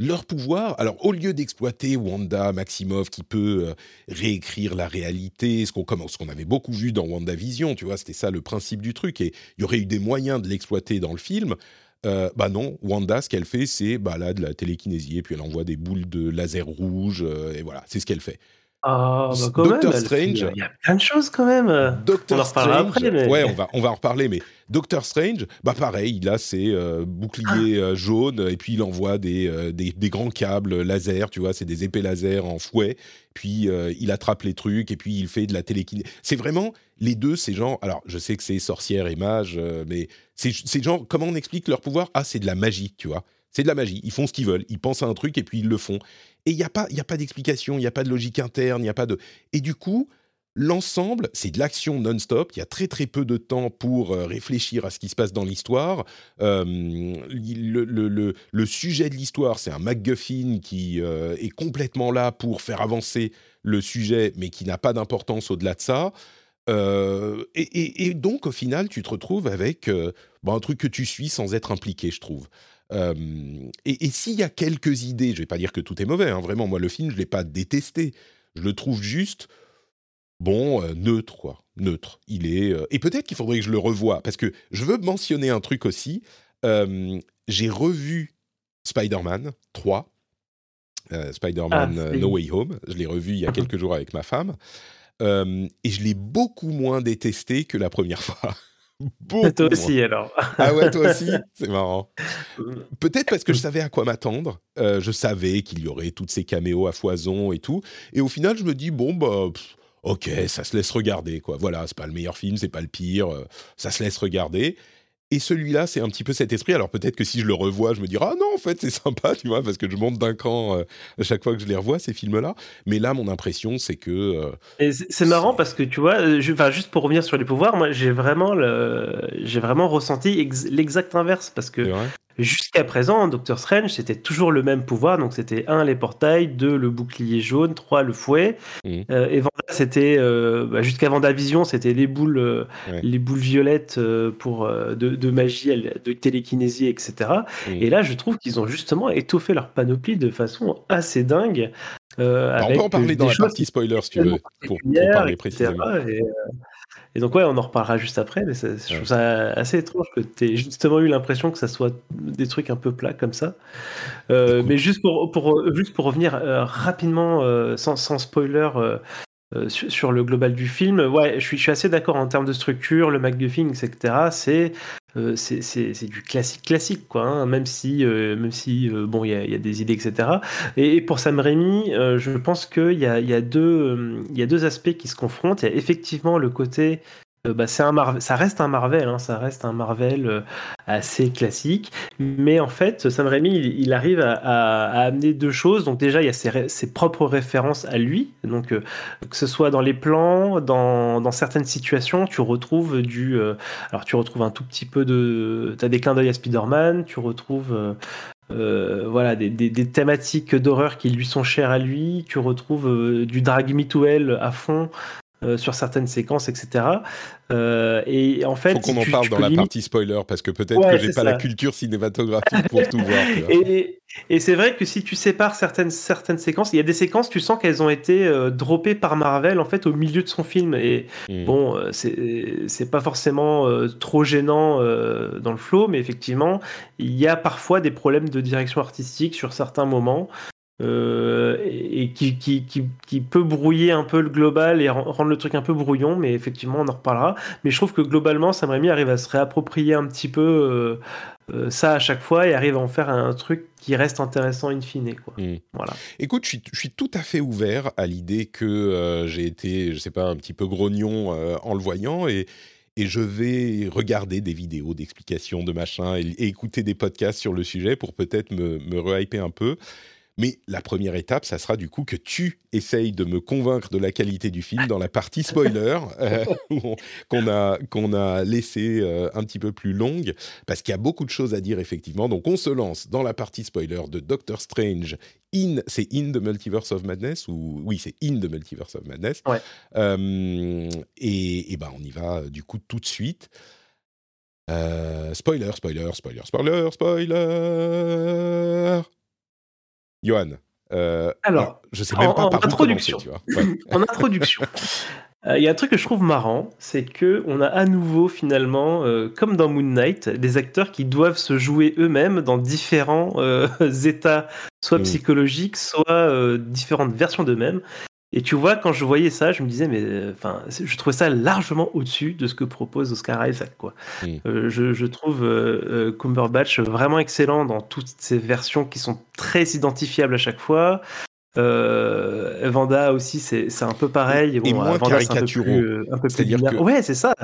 leur pouvoir, alors au lieu d'exploiter Wanda Maximoff qui peut réécrire la réalité, ce qu'on avait beaucoup vu dans WandaVision, tu vois, c'était ça le principe du truc, et il y aurait eu des moyens de l'exploiter dans le film, bah non, Wanda, ce qu'elle fait, c'est bah, là, de la télékinésie, et puis elle envoie des boules de laser rouge, et voilà, c'est ce qu'elle fait. Ah, bah quand Doctor même, Strange, il y a plein de choses quand même. Doctor on en reparlera après. Mais... Ouais, on va en reparler, mais Doctor Strange, bah pareil, il a ses boucliers jaunes, et puis il envoie des grands câbles laser, tu vois, c'est des épées laser en fouet, puis il attrape les trucs, et puis il fait de la télékinésie. C'est vraiment, les deux, ces gens, alors je sais que c'est sorcière et mage, mais ces gens, comment on explique leur pouvoir ? Ah, c'est de la magie, tu vois. C'est de la magie, ils font ce qu'ils veulent, ils pensent à un truc et puis ils le font. Et il n'y a pas d'explication, il n'y a pas de logique interne, il n'y a pas de... Et du coup, l'ensemble, c'est de l'action non-stop, il y a très très peu de temps pour réfléchir à ce qui se passe dans l'histoire. Le sujet de l'histoire, c'est un MacGuffin qui est complètement là pour faire avancer le sujet, mais qui n'a pas d'importance au-delà de ça. Et donc, au final, tu te retrouves avec un truc que tu suis sans être impliqué, je trouve. Et s'il y a quelques idées, je ne vais pas dire que tout est mauvais, hein, vraiment, moi, le film, je ne l'ai pas détesté. Je le trouve juste, bon, neutre, quoi. Neutre. Il est, et peut-être qu'il faudrait que je le revoie, parce que je veux mentionner un truc aussi. J'ai revu Spider-Man 3, Spider-Man No Way Home. Je l'ai revu il y a quelques jours avec ma femme. Et je l'ai beaucoup moins détesté que la première fois. Toi aussi, alors. Ah ouais, toi aussi ? C'est marrant. Peut-être parce que je savais à quoi m'attendre. Je savais qu'il y aurait toutes ces caméos à foison et tout. Et au final, je me dis, bon, bah, ok, ça se laisse regarder, quoi. Voilà, c'est pas le meilleur film, c'est pas le pire. Ça se laisse regarder. Et celui-là, c'est un petit peu cet esprit. Alors peut-être que si je le revois, je me dirai « Ah non, en fait, c'est sympa, tu vois », parce que je monte d'un cran à chaque fois que je les revois, ces films-là. Mais là, mon impression, c'est que... Et c'est marrant parce que, tu vois, juste pour revenir sur les pouvoirs, moi, j'ai vraiment ressenti l'exact inverse, parce que jusqu'à présent, Doctor Strange, c'était toujours le même pouvoir. Donc c'était 1, les portails, 2, le bouclier jaune, 3, le fouet. Et Wanda, c'était... jusqu'à WandaVision, c'était les boules, les boules violettes de magie, de télékinésie, etc. Et là, je trouve qu'ils ont justement étoffé leur panoplie de façon assez dingue. On peut en parler dans la partie spoiler, si tu veux, pour parler précisément. Et donc, on en reparlera juste après, mais je trouve ça assez étrange que tu aies justement eu l'impression que ça soit des trucs un peu plats comme ça. Mais juste pour revenir rapidement, sans spoiler, sur le global du film, je suis assez d'accord en termes de structure, le MacGuffin, etc. C'est du classique, quoi, hein, même si bon, il y a des idées, etc. Et pour Sam Raimi, je pense qu'il y a deux aspects qui se confrontent. Il y a effectivement le côté ça reste un Marvel assez classique, mais en fait Sam Raimi il arrive à amener deux choses. Donc déjà il y a ses propres références à lui, donc que ce soit dans les plans, dans certaines situations, tu retrouves un tout petit peu de, t'as des clins d'œil à Spider-Man, tu retrouves des thématiques d'horreur qui lui sont chères à lui, tu retrouves du drag me to hell à fond sur certaines séquences, etc. Et en fait, faut qu'on en parle dans la partie spoiler, parce que peut-être que j'ai pas la culture cinématographique pour tout voir. Et c'est vrai que si tu sépares certaines séquences, il y a des séquences, tu sens qu'elles ont été droppées par Marvel en fait au milieu de son film. Et bon, c'est pas forcément trop gênant dans le flow, mais effectivement, il y a parfois des problèmes de direction artistique sur certains moments. Et qui peut brouiller un peu le global et rendre le truc un peu brouillon, mais effectivement on en reparlera. Mais je trouve que globalement Sam Raimi arrive à se réapproprier un petit peu ça à chaque fois et arrive à en faire un truc qui reste intéressant in fine, quoi. Voilà. Écoute, je suis tout à fait ouvert à l'idée que j'ai été, je sais pas, un petit peu grognon en le voyant, et je vais regarder des vidéos d'explications de machin et écouter des podcasts sur le sujet pour peut-être me re-hyper un peu. Mais la première étape, ça sera du coup que tu essayes de me convaincre de la qualité du film dans la partie spoiler qu'on a laissée un petit peu plus longue, parce qu'il y a beaucoup de choses à dire effectivement. Donc on se lance dans la partie spoiler de Doctor Strange c'est In the Multiverse of Madness, ou oui, c'est In the Multiverse of Madness. Ouais. Et ben on y va du coup tout de suite. Spoiler. Johan, alors, je sais même pas par où commencer, tu vois. Ouais. En introduction, il y a un truc que je trouve marrant, c'est qu'on a à nouveau finalement, comme dans Moon Knight, des acteurs qui doivent se jouer eux-mêmes dans différents états, soit psychologiques, soit différentes versions d'eux-mêmes. Et tu vois, quand je voyais ça, je me disais, mais je trouvais ça largement au-dessus de ce que propose Oscar Isaac, quoi. Je trouve Cumberbatch vraiment excellent dans toutes ces versions qui sont très identifiables à chaque fois. Wanda aussi, c'est un peu pareil. Et moins Wanda, caricaturaux. Un peu plus c'est-à-dire que c'est ça.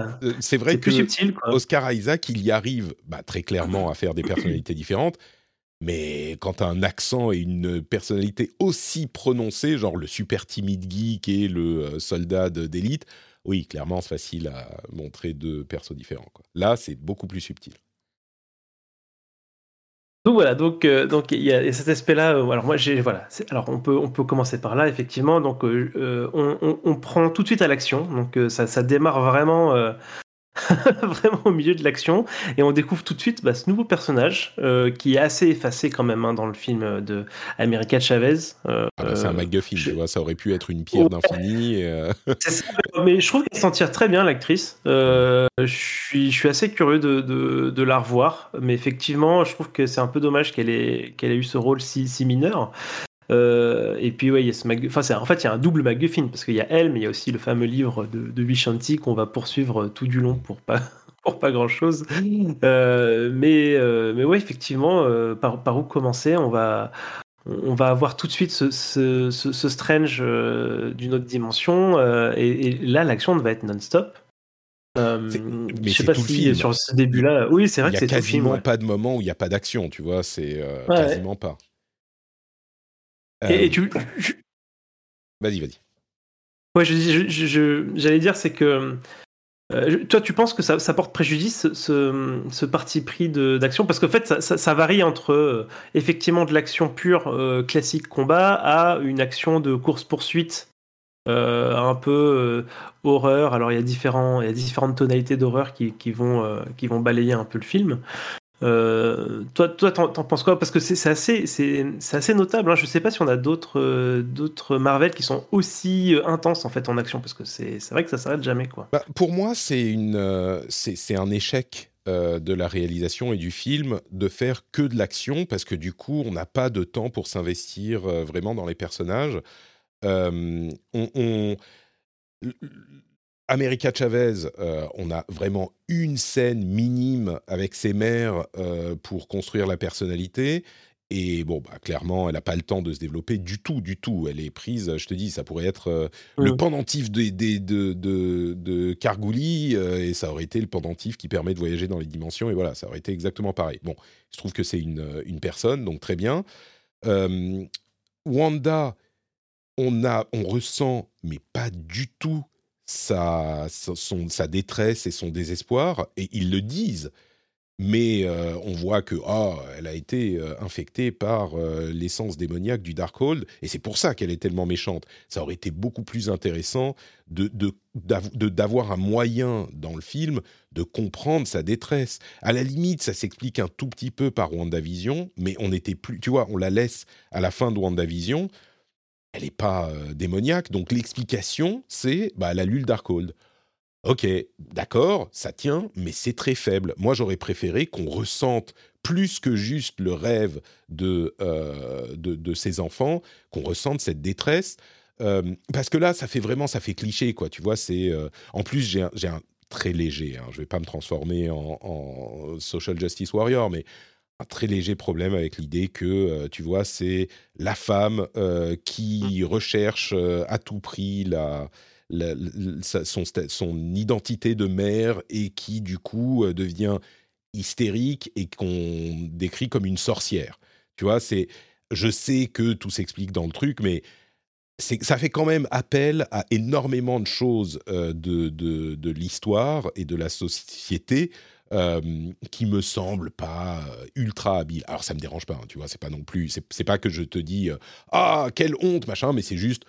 C'est vrai que plus subtil, quoi. Oscar Isaac, il y arrive très clairement à faire des personnalités différentes. Mais quand t'as un accent et une personnalité aussi prononcée, genre le super timide geek et le soldat d'élite, oui, clairement, c'est facile à montrer deux persos différents, quoi. Là, c'est beaucoup plus subtil. Donc voilà, donc il y a cet aspect-là. Alors moi, on peut commencer par là, effectivement. Donc on prend tout de suite à l'action. Donc ça démarre vraiment. Vraiment au milieu de l'action, et on découvre tout de suite ce nouveau personnage qui est assez effacé quand même, hein, dans le film de America Chavez. C'est un MacGuffin, tu vois, ça aurait pu être une pierre d'infini. C'est ça, mais je trouve qu'elle s'en tire très bien, l'actrice. Je suis assez curieux de la revoir, mais effectivement, je trouve que c'est un peu dommage qu'elle ait eu ce rôle si mineur. Et puis il y a ce en fait il y a un double MacGuffin, parce qu'il y a elle, mais il y a aussi le fameux livre de Vishanti qu'on va poursuivre tout du long pour pas grand chose. Mais ouais, effectivement, par où commencer? On va avoir tout de suite ce Strange d'une autre dimension, et là l'action va être non-stop. Mais c'est tout le film. Sur ce début-là, oui, c'est vrai que c'est tout le film. Il n'y a quasiment pas de moment où il n'y a pas d'action, tu vois, c'est quasiment pas. Et tu... Vas-y. Ouais, j'allais dire, c'est que... toi, tu penses que ça porte préjudice, ce parti pris d'action? Parce qu'en fait, ça varie entre effectivement de l'action pure classique combat à une action de course-poursuite un peu horreur. Alors, il y a différentes tonalités d'horreur qui vont balayer un peu le film. Toi, t'en penses quoi? Parce que c'est assez notable, hein. Je sais pas si on a d'autres Marvel qui sont aussi intenses en fait en action, parce que c'est vrai que ça s'arrête jamais, quoi. Bah, pour moi, c'est un échec de la réalisation et du film de faire que de l'action, parce que du coup, on n'a pas de temps pour s'investir vraiment dans les personnages. America Chavez, on a vraiment une scène minime avec ses mères pour construire la personnalité. Et bon, bah, clairement, elle n'a pas le temps de se développer du tout. Elle est prise, je te dis, ça pourrait être le pendentif de Cargouli, et ça aurait été le pendentif qui permet de voyager dans les dimensions. Et voilà, ça aurait été exactement pareil. Bon, il se trouve que c'est une personne, donc très bien. Wanda, on ressent, mais pas du tout, sa détresse et son désespoir, et ils le disent, mais on voit que elle a été infectée par l'essence démoniaque du Darkhold, et c'est pour ça qu'elle est tellement méchante. Ça aurait été beaucoup plus intéressant d'avoir un moyen dans le film de comprendre sa détresse. À la limite, ça s'explique un tout petit peu par WandaVision, mais on n'était plus, tu vois, on la laisse à la fin de WandaVision. Elle n'est pas démoniaque, donc l'explication, c'est elle a lu le Darkhold. Ok, d'accord, ça tient, mais c'est très faible. Moi, j'aurais préféré qu'on ressente plus que juste le rêve de ses enfants, qu'on ressente cette détresse, parce que là, ça fait cliché, quoi. Tu vois, c'est en plus, j'ai un très léger, je ne vais pas me transformer en social justice warrior, mais un très léger problème avec l'idée que, tu vois, c'est la femme qui recherche à tout prix son identité de mère et qui, du coup, devient hystérique et qu'on décrit comme une sorcière. Tu vois, je sais que tout s'explique dans le truc, mais ça fait quand même appel à énormément de choses de l'histoire et de la société qui me semble pas ultra habile. Alors ça me dérange pas, hein, tu vois, c'est pas non plus, c'est pas que je te dis quelle honte machin, mais c'est juste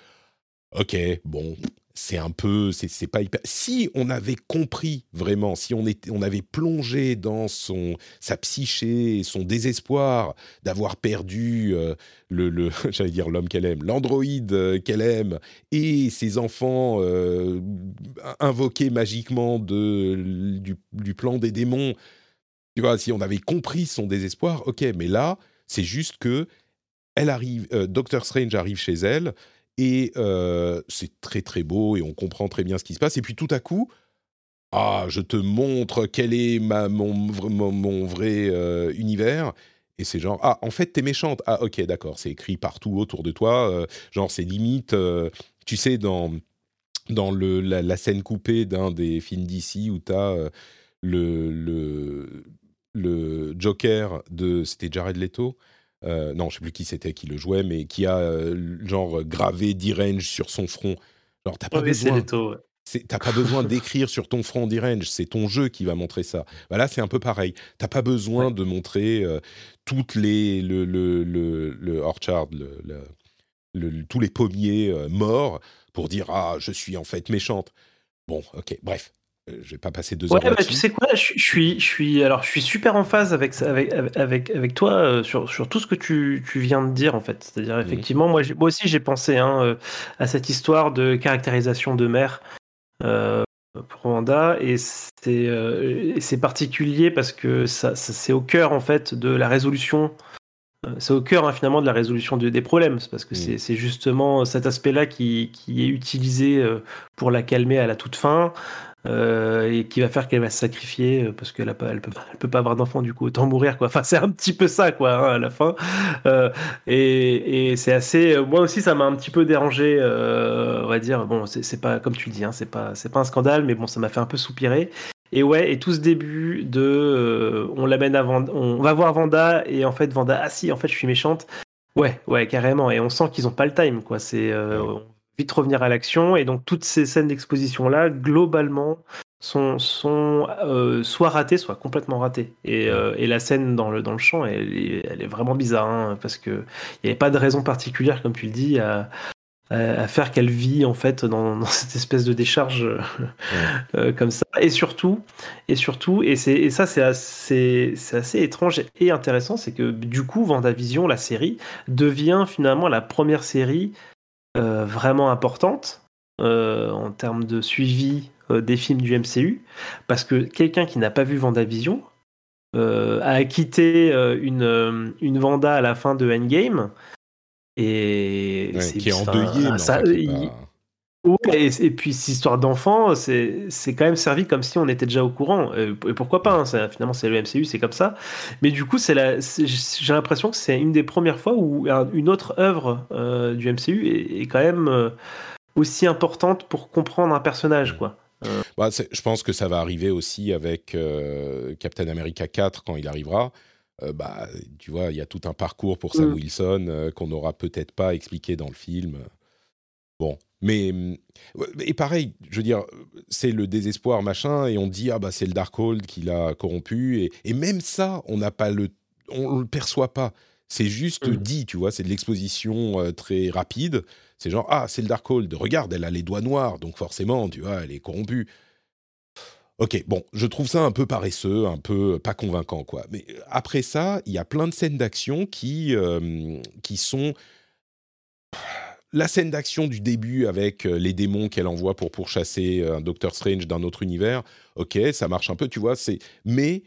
ok, bon, c'est un peu, c'est pas hyper. Si on avait compris vraiment, si on avait plongé dans sa psyché, son désespoir d'avoir perdu le j'allais dire l'homme qu'elle aime, l'androïde qu'elle aime, et ses enfants invoqués magiquement du plan des démons, tu vois, si on avait compris son désespoir, ok, mais là c'est juste que elle arrive, Doctor Strange arrive chez elle. Et c'est très très beau et on comprend très bien ce qui se passe. Et puis tout à coup, je te montre quel est mon vrai univers. Et c'est genre, en fait t'es méchante. Ah ok, d'accord, c'est écrit partout autour de toi. Genre c'est limite, tu sais, dans la scène coupée d'un des films d'ici où t'as le Joker de... C'était Jared Leto ? Non, je ne sais plus qui c'était qui le jouait, mais qui a genre gravé D-Range sur son front. Alors, t'as pas besoin. T'as pas besoin d'écrire sur ton front D-Range, c'est ton jeu qui va montrer ça. Bah là, c'est un peu pareil. T'as pas besoin de montrer toutes les le orchard, tous les pommiers morts pour dire je suis en fait méchante. Bon, ok, bref. Je vais pas passer 2 heures là-dessus. Tu sais quoi, je suis super en phase avec toi sur tout ce que tu viens de dire en fait. C'est-à-dire effectivement, moi aussi j'ai pensé à cette histoire de caractérisation de mère pour Wanda, et c'est particulier parce que ça c'est au cœur en fait de la résolution. C'est au cœur finalement de la résolution des problèmes, parce que c'est justement cet aspect-là qui est utilisé pour la calmer à la toute fin. et qui va faire qu'elle va se sacrifier parce qu'elle a pas, elle peut pas avoir d'enfant, du coup autant mourir quoi. Enfin c'est un petit peu ça quoi hein, à la fin. Et c'est assez, moi aussi ça m'a un petit peu dérangé, on va dire. Bon c'est pas comme tu le dis hein, c'est pas un scandale, mais bon ça m'a fait un peu soupirer. Et ouais, et tout ce début de on l'amène à Wanda, on va voir Wanda, et en fait Wanda, ah si en fait je suis méchante. Ouais, carrément, et on sent qu'ils ont pas le time quoi, c'est on vite revenir à l'action, et donc toutes ces scènes d'exposition là globalement sont soit ratées, soit complètement ratées. Et la scène dans le champ elle est vraiment bizarre hein, parce que il y avait pas de raison particulière comme tu le dis à faire qu'elle vit en fait dans cette espèce de décharge comme ça. Et surtout, et ça c'est assez étrange et intéressant, c'est que du coup WandaVision, la série, devient finalement la première série vraiment importante en termes de suivi des films du MCU, parce que quelqu'un qui n'a pas vu WandaVision a acquitté une Wanda à la fin de Endgame. Et ouais, c'est qui est endeuillé, et puis cette histoire d'enfant, c'est quand même servi comme si on était déjà au courant. Et pourquoi pas hein, ça, finalement c'est le MCU, c'est comme ça. Mais du coup j'ai l'impression que c'est une des premières fois où une autre œuvre du MCU est quand même aussi importante pour comprendre un personnage quoi. Bah, je pense que ça va arriver aussi avec Captain America 4 quand il arrivera. Bah, tu vois, il y a tout un parcours pour Sam Wilson qu'on n'aura peut-être pas expliqué dans le film. Bon, mais... Et pareil, je veux dire, c'est le désespoir, machin, et on dit, ah bah c'est le Darkhold qui l'a corrompu, et même ça, on le perçoit pas. C'est juste dit, tu vois, c'est de l'exposition très rapide. C'est genre, ah, c'est le Darkhold, regarde, elle a les doigts noirs, donc forcément, tu vois, elle est corrompue. Ok, bon, je trouve ça un peu paresseux, un peu pas convaincant, quoi. Mais après ça, il y a plein de scènes d'action qui sont... La scène d'action du début avec les démons qu'elle envoie pour pourchasser un Doctor Strange d'un autre univers, ok, ça marche un peu, tu vois, c'est... Mais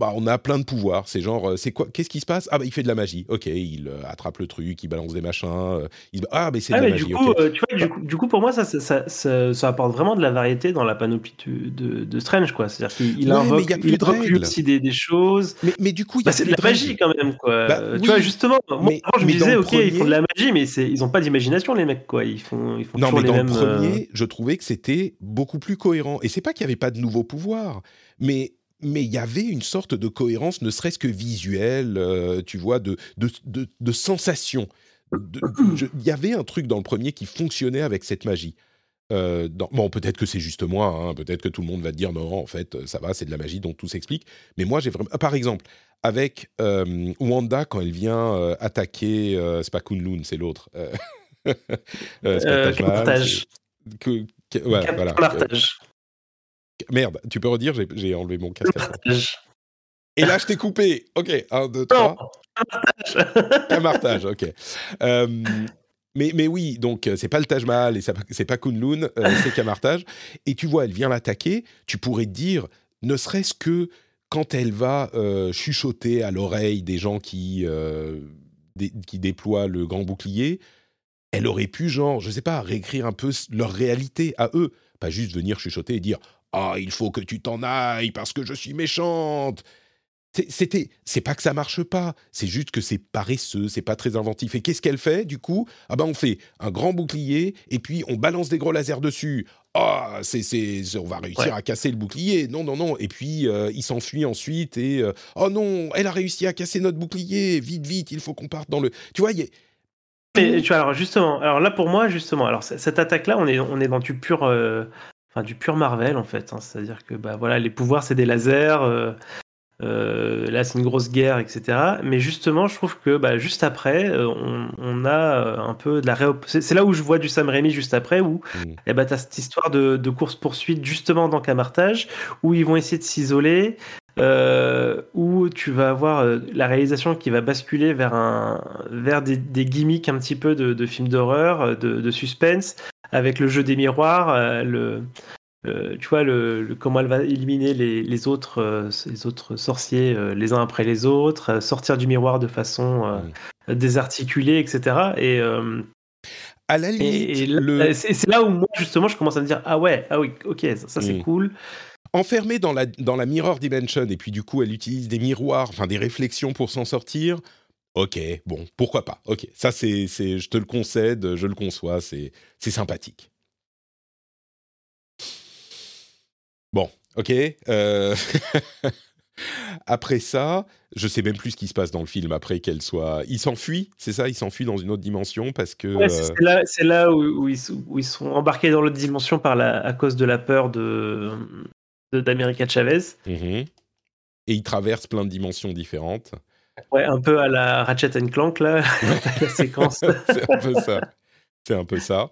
bah, on a plein de pouvoirs, c'est genre, c'est quoi, qu'est-ce qui se passe ? Ah bah, il fait de la magie, ok, il attrape le truc, il balance des machins, ah mais c'est de la magie, du coup, ok. Tu vois, du coup, pour moi, ça apporte vraiment de la variété dans la panoplie de Strange, quoi. C'est-à-dire qu'il invoque, il recule aussi des choses. Mais du coup, c'est de la magie quand même, quoi. Bah, tu vois, justement, moi, je me disais, ok, ils font de la magie, mais ils n'ont pas d'imagination, les mecs, quoi. Ils font toujours les mêmes... Non, mais dans le premier, je trouvais que c'était beaucoup plus cohérent. Et c'est pas qu'il n'y avait pas de nouveaux pouvoirs, mais il y avait une sorte de cohérence, ne serait-ce que visuelle, tu vois, de sensation. Il y avait un truc dans le premier qui fonctionnait avec cette magie. Bon, peut-être que c'est juste moi, hein, peut-être que tout le monde va te dire, non, en fait, ça va, c'est de la magie, donc tout s'explique. Mais moi, j'ai vraiment... Par exemple, avec Wanda, quand elle vient attaquer... c'est pas Kunlun, c'est l'autre. Kamar-Taj. Ouais, voilà. Merde, tu peux redire, j'ai enlevé mon casque. Et là, je t'ai coupé. Ok, 1, 2, 3. Kamar-Taj, ok. Mais oui, donc c'est pas le Taj Mahal et c'est pas Kunlun, c'est Kamar-Taj. Et tu vois, elle vient l'attaquer. Tu pourrais te dire, ne serait-ce que quand elle va chuchoter à l'oreille des gens qui déploient le grand bouclier, elle aurait pu, genre, je sais pas, réécrire un peu leur réalité à eux. Pas juste venir chuchoter et dire « Ah, il faut que tu t'en ailles parce que je suis méchante !» C'est pas que ça marche pas, c'est juste que c'est paresseux, c'est pas très inventif. Et qu'est-ce qu'elle fait, du coup ? Ah ben, on fait un grand bouclier et puis on balance des gros lasers dessus. Ah, on va réussir à casser le bouclier. Non. Et puis, il s'enfuit ensuite et « Oh non, elle a réussi à casser notre bouclier. Vite, il faut qu'on parte dans le... » Tu vois, mais, tu vois, alors là pour moi justement, alors cette attaque-là, on est dans du pur, du pur Marvel en fait. Hein, c'est-à-dire que bah voilà, les pouvoirs c'est des lasers, là c'est une grosse guerre, etc. Mais justement, je trouve que bah juste après, on a un peu de la c'est là où je vois du Sam Raimi juste après où eh ben t'as cette histoire de course poursuite justement dans Kamar-Taj où ils vont essayer de s'isoler. Où tu vas avoir la réalisation qui va basculer vers des gimmicks un petit peu de films d'horreur, de suspense, avec le jeu des miroirs, tu vois comment elle va éliminer les autres sorciers les uns après les autres, sortir du miroir de façon désarticulée, etc. Et à la limite... Et là, c'est là où moi, justement, je commence à me dire « Ah ouais, ah oui, ok, ça c'est cool ». Enfermée dans la Mirror Dimension, et puis du coup, elle utilise des miroirs, enfin des réflexions pour s'en sortir... Ok, bon, pourquoi pas. Ok, ça c'est, je te le concède, je le conçois, c'est sympathique. Bon, ok. Après ça, je sais même plus ce qui se passe dans le film après qu'elle soit. Il s'enfuit, c'est ça, il s'enfuit dans une autre dimension parce que. Ouais, c'est là où ils sont embarqués dans l'autre dimension à cause de la peur d'America Chavez. Mmh. Et ils traversent plein de dimensions différentes. Ouais, un peu à la Ratchet & Clank, là, la séquence. C'est un peu ça.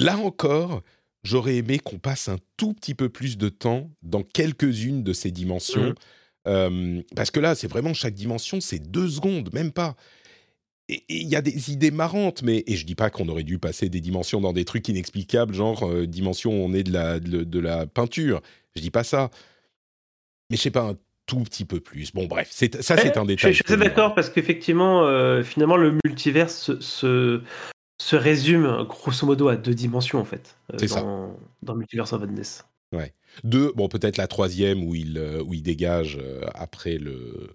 Là encore, j'aurais aimé qu'on passe un tout petit peu plus de temps dans quelques-unes de ces dimensions. Parce que là, c'est vraiment chaque dimension, c'est 2 secondes, même pas. Et il y a des idées marrantes, et je dis pas qu'on aurait dû passer des dimensions dans des trucs inexplicables, genre dimension où on est de la peinture. Je dis pas ça. Mais je sais pas, tout petit peu plus. Bon, bref, c'est un détail. Je suis d'accord, parce qu'effectivement, finalement, le multivers se résume, grosso modo, à 2 dimensions, en fait, dans Multiverse of Madness. Ouais. 2, bon, peut-être la 3e, où il dégage, après le...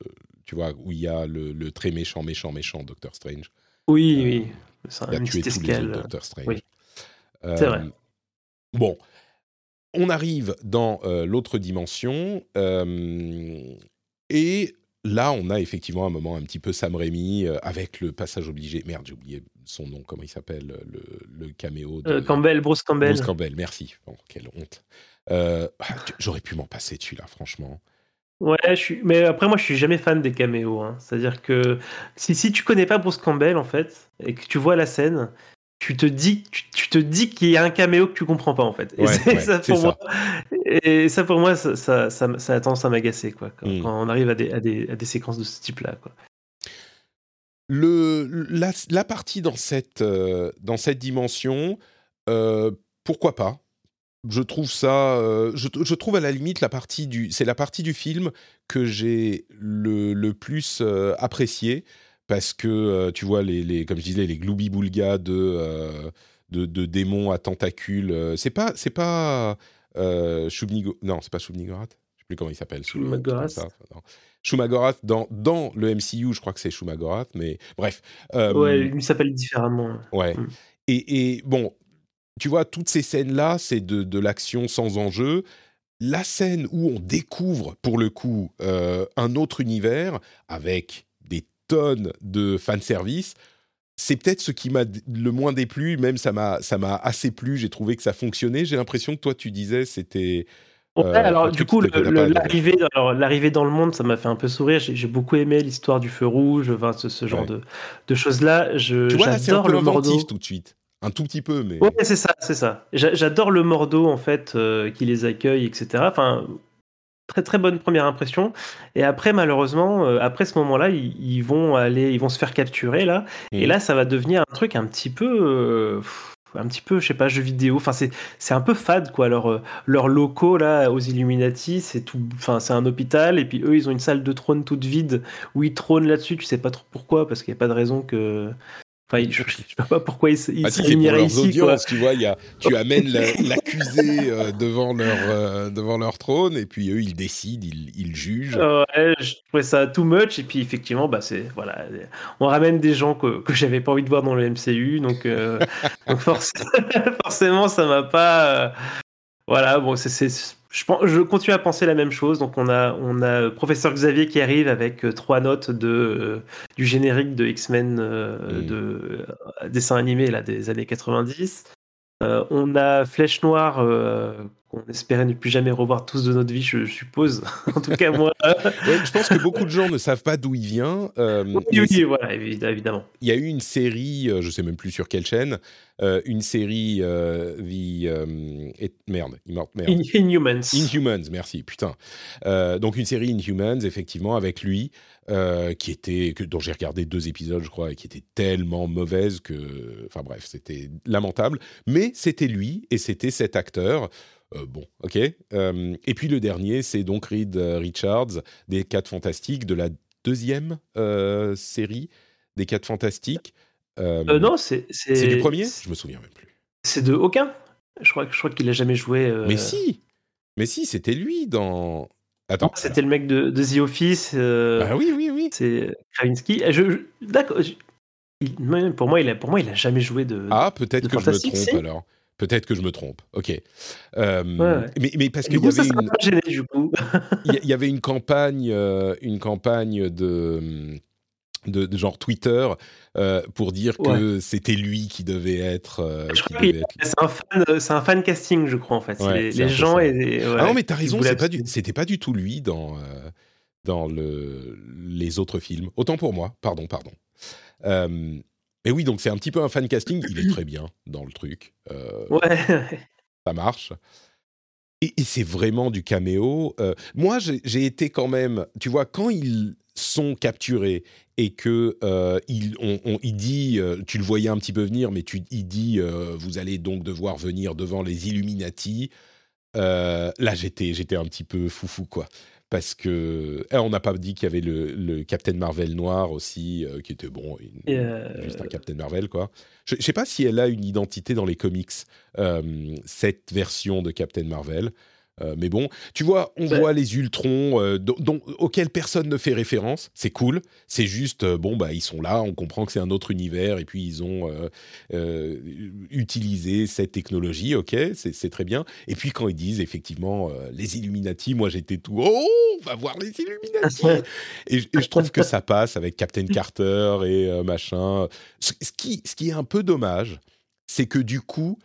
Tu vois, où il y a le très méchant Doctor Strange. Oui, oui. C'est un petit escale. Doctor Strange. Oui. C'est vrai. Bon... On arrive dans l'autre dimension, et là, on a effectivement un moment un petit peu Sam Raimi, avec le passage obligé. Merde, j'ai oublié son nom, comment il s'appelle, le caméo de... Bruce Campbell. Bruce Campbell, merci. Bon, quelle honte. J'aurais pu m'en passer celui-là, franchement. Ouais, mais après, moi, je suis jamais fan des caméos. Hein. C'est-à-dire que si tu connais pas Bruce Campbell, en fait, et que tu vois la scène... Tu te dis qu'il y a un caméo que tu comprends pas, en fait. Et ça, pour moi, ça a tendance à m'agacer, quoi, quand on arrive à des séquences de ce type-là, quoi. La partie dans cette dimension, pourquoi pas ? Je trouve ça... je trouve à la limite la partie du film que j'ai le plus appréciée. Parce que, tu vois, comme je disais, les gloobie-boulga de démons à tentacules. C'est pas Shuma-Gorath. Je sais plus comment il s'appelle. Shuma-Gorath. Shuma-Gorath dans le MCU, je crois que c'est Shuma-Gorath, mais bref. Ouais, il s'appelle différemment. Ouais. Et bon, tu vois, toutes ces scènes-là, c'est de l'action sans enjeu. La scène où on découvre, pour le coup, un autre univers avec des de fanservice, c'est peut-être ce qui m'a le moins déplu, même ça m'a assez plu, j'ai trouvé que ça fonctionnait, j'ai l'impression que toi tu disais c'était... Ouais, alors du coup, l'arrivée dans le monde, ça m'a fait un peu sourire, j'ai beaucoup aimé l'histoire du feu rouge, enfin, ce genre de choses-là, tu vois, j'adore là, c'est un peu le Mordo. Tout de suite. Un tout petit peu, mais... Ouais, c'est ça. J'adore le Mordo, en fait, qui les accueille, etc. Enfin... Très très bonne première impression, et après malheureusement, après ce moment-là, ils vont se faire capturer là, et là ça va devenir un truc un petit peu, je sais pas, jeu vidéo. Enfin c'est un peu fade, quoi. Leurs locaux là aux Illuminati, c'est tout, enfin c'est un hôpital, et puis eux ils ont une salle de trône toute vide où ils trônent là-dessus. Tu sais pas trop pourquoi, parce qu'il y a pas de raison que. Enfin, je ne sais pas pourquoi ils se réuniraient ici. Audiences, tu vois, tu amènes l'accusé devant leur trône, et puis eux, ils décident, ils jugent. Ouais, je trouvais ça too much, et puis effectivement, on ramène des gens que j'avais pas envie de voir dans le MCU, donc forcément, ça m'a pas. Voilà, bon, je continue à penser la même chose. Donc on a professeur Xavier qui arrive avec 3 notes du générique de X-Men de dessin animé là des années 90. On a Flèche Noire qu'on espérait ne plus jamais revoir tous de notre vie, je suppose. En tout cas moi. Ouais, je pense que beaucoup de gens ne savent pas d'où il vient. Oui, voilà, évidemment. Il y a eu une série, je sais même plus sur quelle chaîne, Inhumans, merci, putain. Donc une série Inhumans, effectivement, avec lui, dont j'ai regardé 2 épisodes, je crois, et qui était tellement mauvaise que... Enfin bref, c'était lamentable. Mais c'était lui, et c'était cet acteur... bon, ok. Et puis le dernier, c'est donc Reed Richards, des 4 Fantastiques, de la 2e série des 4 Fantastiques. Non, c'est du premier. Je me souviens même plus. C'est de aucun. Je crois qu'il a jamais joué. Mais si, c'était lui dans. Attends. Non, c'était le mec de The Office. Ah oui. C'est Krasinski. D'accord. Pour moi, il a jamais joué de. Ah, peut-être que je me trompe alors. Peut-être que je me trompe. Ok. Ouais. Mais parce qu'il y avait une. Gêné, du coup. Il y avait une campagne de genre Twitter pour dire que c'était lui qui devait être. C'est un fan casting, je crois en fait. Ouais, les gens et. Ouais, ah non, mais t'as raison. C'était pas du tout lui dans les autres films. Autant pour moi. Pardon. Mais oui, donc c'est un petit peu un fan casting. Il est très bien dans le truc. Ouais. Ça marche. Et c'est vraiment du caméo. Moi, j'ai été quand même. Tu vois, quand ils sont capturés et que il dit, tu le voyais un petit peu venir, mais il dit, vous allez donc devoir venir devant les Illuminati. Là, j'étais un petit peu foufou, quoi. Parce que on n'a pas dit qu'il y avait le Captain Marvel noir aussi, qui était juste un Captain Marvel, quoi. Je ne sais pas si elle a une identité dans les comics, cette version de Captain Marvel. Mais bon, tu vois, on voit les Ultrons auxquels personne ne fait référence. C'est cool. C'est juste, ils sont là, on comprend que c'est un autre univers et puis ils ont utilisé cette technologie. Ok, c'est très bien. Et puis quand ils disent effectivement les Illuminati, moi j'étais tout on va voir les Illuminati. et je trouve que ça passe avec Captain Carter et machin. Ce qui est un peu dommage, c'est que du coup,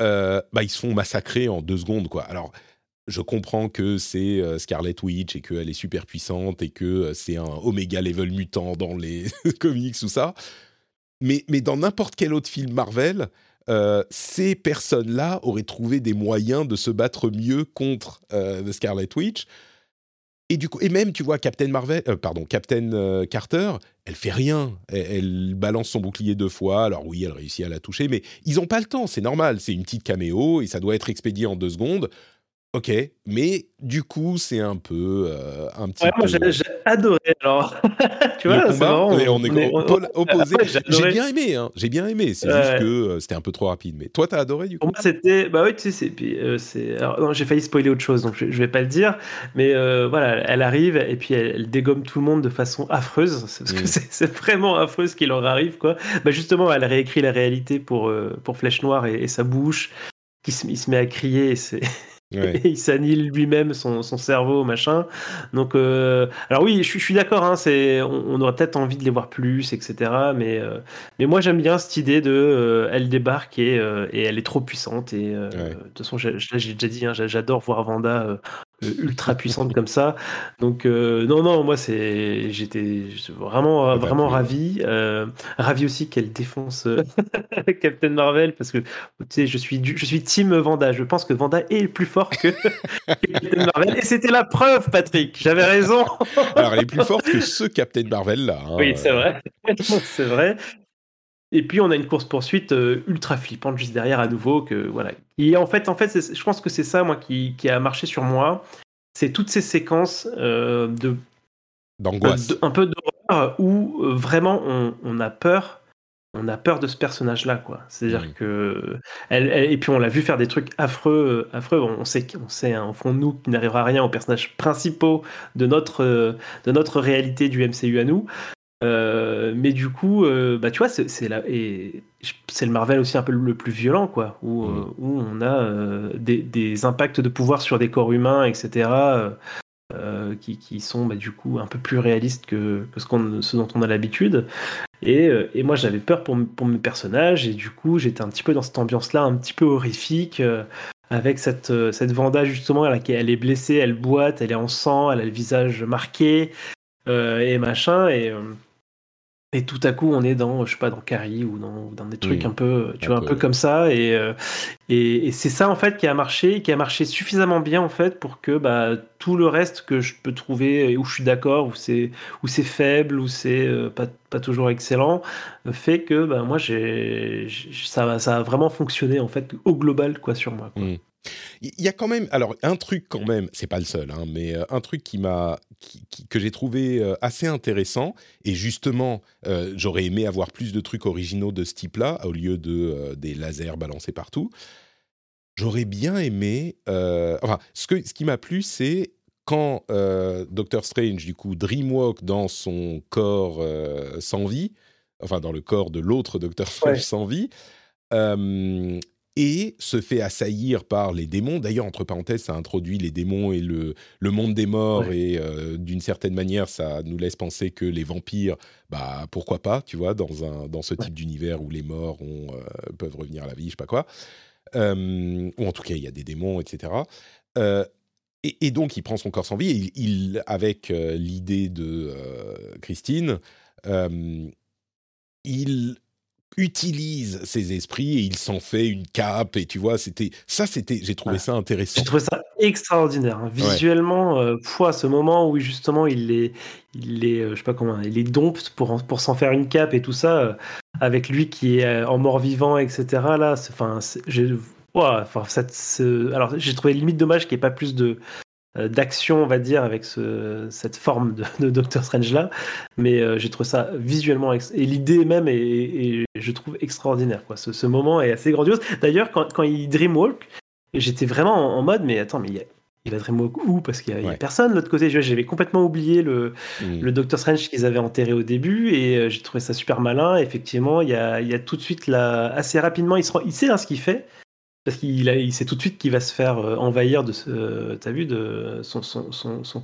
ils se font massacrer en 2 secondes, quoi. Alors. Je comprends que c'est Scarlet Witch et qu'elle est super puissante et que c'est un Omega level mutant dans les comics, tout ça. Mais dans n'importe quel autre film Marvel, ces personnes-là auraient trouvé des moyens de se battre mieux contre Scarlet Witch. Et du coup, et même, tu vois, Captain Carter, elle fait rien. Elle balance son bouclier 2 fois. Alors oui, elle réussit à la toucher, mais ils n'ont pas le temps. C'est normal, c'est une petite caméo et ça doit être expédié en 2 secondes. Ok, mais du coup, c'est un peu un petit. Ouais, moi j'ai adoré alors. Tu vois, le combat, on est opposés. J'ai bien aimé. C'est juste que c'était un peu trop rapide. Mais toi, t'as adoré du coup. Pour moi, c'était j'ai failli spoiler autre chose, donc je vais pas le dire. Mais voilà, elle arrive et puis elle dégomme tout le monde de façon affreuse, parce que c'est vraiment affreux ce qui leur arrive, quoi. Bah justement, elle réécrit la réalité pour Flèche Noire et sa bouche, il se met à crier. Et c'est... Ouais. Il s'annihile lui-même son cerveau, machin. Donc, alors oui, je suis d'accord. Hein, on aurait peut-être envie de les voir plus, etc. Mais moi, j'aime bien cette idée de, elle débarque et elle est trop puissante. Et de toute façon, j'ai déjà dit, hein, j'adore voir Wanda ultra puissante comme ça. Donc, non, moi, j'étais vraiment ravi. Ravi aussi qu'elle défonce Captain Marvel, parce que tu sais, je suis team Wanda. Je pense que Wanda est plus fort que Captain Marvel. Et c'était la preuve, Patrick. J'avais raison. Alors, elle est plus forte que ce Captain Marvel-là. Hein. Oui, c'est vrai. C'est vrai. Et puis, on a une course-poursuite ultra flippante juste derrière à nouveau. Et en fait, je pense que c'est ça, moi, qui a marché sur moi. C'est toutes ces séquences d'angoisse. Un peu d'horreur où vraiment on a peur. On a peur de ce personnage-là, quoi. C'est-à-dire que et puis on l'a vu faire des trucs affreux. On sait, hein, au fond de nous, qu'il n'arrivera rien aux personnages principaux de notre réalité du MCU à nous. Mais du coup, tu vois, c'est le Marvel aussi un peu le plus violent, quoi, où on a des impacts de pouvoir sur des corps humains, etc. Qui sont du coup un peu plus réalistes que ce dont on a l'habitude. Et moi, j'avais peur pour mes personnages, et du coup, j'étais un petit peu dans cette ambiance-là, un petit peu horrifique, avec cette Wanda, justement, elle est blessée, elle boite, elle est en sang, elle a le visage marqué, et machin, et tout à coup, on est dans, je sais pas, dans Carrie, ou dans des trucs un peu, tu vois, un peu comme ça, et c'est ça, en fait, qui a marché suffisamment bien, en fait, pour que, tout le reste que je peux trouver, où je suis d'accord, où c'est faible, où c'est pas toujours excellent, fait que moi, ça a vraiment fonctionné, en fait, au global, quoi, sur moi, quoi. Il y a quand même, alors un truc quand même, c'est pas le seul, hein, mais un truc que j'ai trouvé assez intéressant, et justement, j'aurais aimé avoir plus de trucs originaux de ce type-là, au lieu de des lasers balancés partout. J'aurais bien aimé, ce qui m'a plu, c'est quand Doctor Strange, du coup, dreamwalk dans son corps sans vie, enfin dans le corps de l'autre Doctor Strange sans vie, et se fait assaillir par les démons. D'ailleurs, entre parenthèses, ça introduit les démons et le monde des morts, et d'une certaine manière, ça nous laisse penser que les vampires, bah, pourquoi pas, tu vois, dans ce type d'univers où les morts peuvent revenir à la vie, je sais pas quoi. Ou en tout cas, il y a des démons, etc. Et donc, il prend son corps sans vie, et il, avec l'idée de Christine, il utilise ses esprits et il s'en fait une cape, et tu vois, j'ai trouvé ça intéressant. J'ai trouvé ça extraordinaire, hein. Visuellement, à ce moment où justement il les dompte pour s'en faire une cape et tout ça, avec lui qui est en mort-vivant, etc. Là, j'ai trouvé limite dommage qu'il n'y ait pas plus de d'action, on va dire, avec cette forme de Doctor Strange là, mais j'ai trouvé ça visuellement et l'idée même est je trouve extraordinaire, quoi. Ce moment est assez grandiose. D'ailleurs, quand il dreamwalk, j'étais vraiment en mode mais attends, mais il va dreamwalk où, parce qu'il y a personne de l'autre côté. J'avais complètement oublié le Doctor Strange qu'ils avaient enterré au début, et j'ai trouvé ça super malin. Effectivement, il y a tout de suite là, assez rapidement, il sait là ce qu'il fait. Parce qu'il sait tout de suite qu'il va se faire envahir de son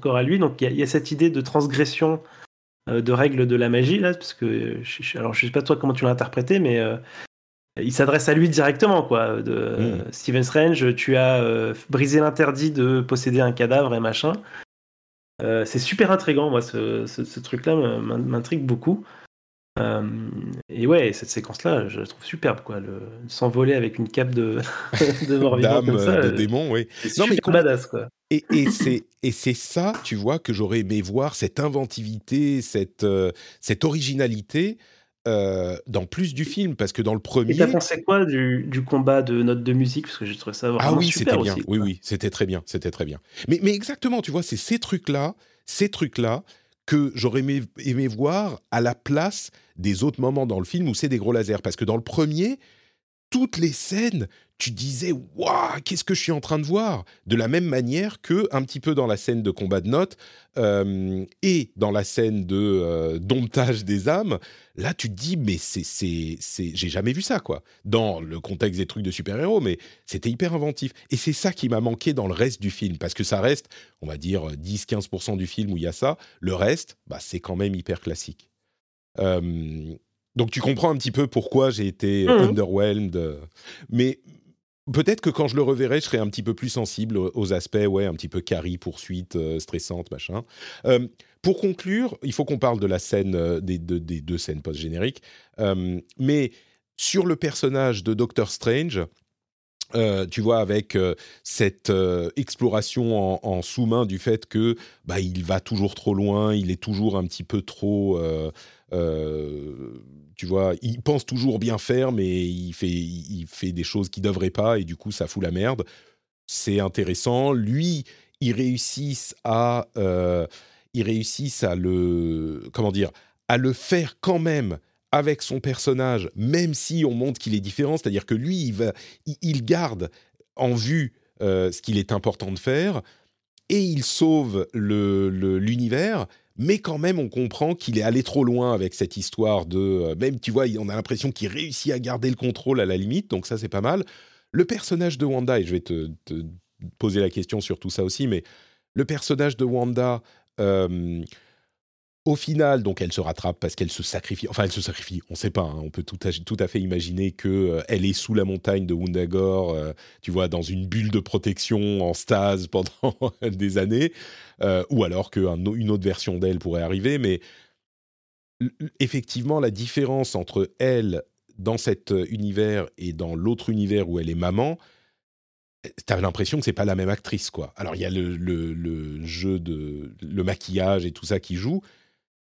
corps à lui. Donc il y a cette idée de transgression de règles de la magie là, parce que je sais pas toi comment tu l'as interprété, mais il s'adresse à lui directement, quoi. Steven Strange, tu as brisé l'interdit de posséder un cadavre et machin. C'est super intriguant, moi ce truc là m'intrigue beaucoup. Et cette séquence-là, je la trouve superbe, quoi. S'envoler avec une cape de mort-vivant comme ça, de démon, oui. C'est super badass, quoi. Et c'est ça, tu vois, que j'aurais aimé voir, cette inventivité, cette originalité dans plus du film, parce que dans le premier... Et t'as pensé quoi du combat de notes de musique, parce que j'ai trouvé ça vraiment super c'était bien. Aussi, oui, c'était très bien. Mais exactement, tu vois, c'est ces trucs-là que j'aurais aimé voir à la place des autres moments dans le film où c'est des gros lasers. Parce que dans le premier, toutes les scènes, tu disais « Waouh, qu'est-ce que je suis en train de voir ?» De la même manière qu'un petit peu dans la scène de combat de notes et dans la scène de domptage des âmes, là, tu te dis « Mais j'ai jamais vu ça, quoi !» Dans le contexte des trucs de super-héros, mais c'était hyper inventif. Et c'est ça qui m'a manqué dans le reste du film, parce que ça reste, on va dire, 10-15% du film où il y a ça. Le reste, bah, c'est quand même hyper classique. Donc tu comprends un petit peu pourquoi j'ai été underwhelmed, mais peut-être que quand je le reverrai, je serai un petit peu plus sensible aux aspects, un petit peu carry, poursuite, stressante, machin. Pour conclure, il faut qu'on parle de la scène, des deux scènes post-génériques, mais sur le personnage de Doctor Strange, tu vois, avec cette exploration en sous-main du fait que bah, il va toujours trop loin, il est toujours un petit peu trop... tu vois, il pense toujours bien faire, mais il fait des choses qu'il ne devrait pas, et du coup, ça fout la merde. C'est intéressant. Lui, ils réussissent à le... Comment dire ? À le faire quand même avec son personnage, même si on montre qu'il est différent. C'est-à-dire que lui, il garde en vue ce qu'il est important de faire, et il sauve l'univers... Mais quand même, on comprend qu'il est allé trop loin avec cette histoire de... même, tu vois, on a l'impression qu'il réussit à garder le contrôle à la limite, donc ça, c'est pas mal. Le personnage de Wanda, et je vais te poser la question sur tout ça aussi, mais le personnage de Wanda, au final, donc elle se rattrape parce qu'elle se sacrifie. Enfin, elle se sacrifie, on ne sait pas, hein, on peut tout à fait imaginer qu'elle est sous la montagne de Wundagore, tu vois, dans une bulle de protection, en stase pendant des années... ou alors qu'une autre version d'elle pourrait arriver, mais effectivement, la différence entre elle dans cet univers et dans l'autre univers où elle est maman, t'as l'impression que c'est pas la même actrice, quoi. Alors il y a le jeu de le maquillage et tout ça qui joue,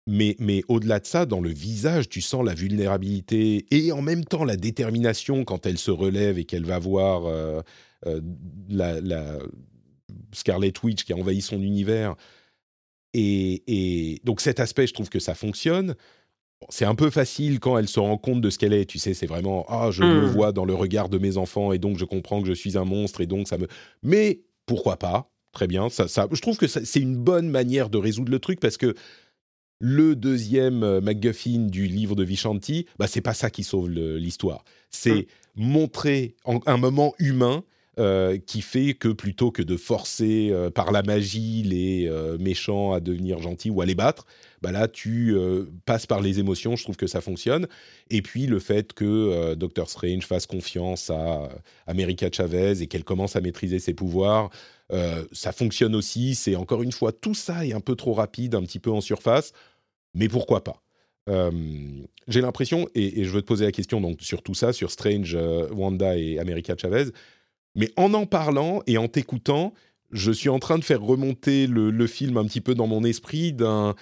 Mais au-delà de ça, dans le visage, tu sens la vulnérabilité et en même temps la détermination quand elle se relève et qu'elle va voir la Scarlet Witch qui a envahi son univers. Et donc cet aspect, je trouve que ça fonctionne. C'est un peu facile quand elle se rend compte de ce qu'elle est. Tu sais, c'est vraiment « Ah, je me vois dans le regard de mes enfants et donc je comprends que je suis un monstre et donc ça me... » Mais pourquoi pas ? Très bien. Ça, je trouve que c'est une bonne manière de résoudre le truc parce que le deuxième MacGuffin du livre de Vishanti, bah, c'est pas ça qui sauve l'histoire. C'est montrer un moment humain qui fait que plutôt que de forcer par la magie les méchants à devenir gentils ou à les battre, bah là tu passes par les émotions, je trouve que ça fonctionne. Et puis le fait que Doctor Strange fasse confiance à America Chavez et qu'elle commence à maîtriser ses pouvoirs, ça fonctionne aussi. C'est encore une fois, tout ça est un peu trop rapide, un petit peu en surface, mais pourquoi pas ? J'ai l'impression, et je veux te poser la question donc, sur tout ça, sur Strange, Wanda et America Chavez, mais en parlant et en t'écoutant, je suis en train de faire remonter le film un petit peu dans mon esprit d'un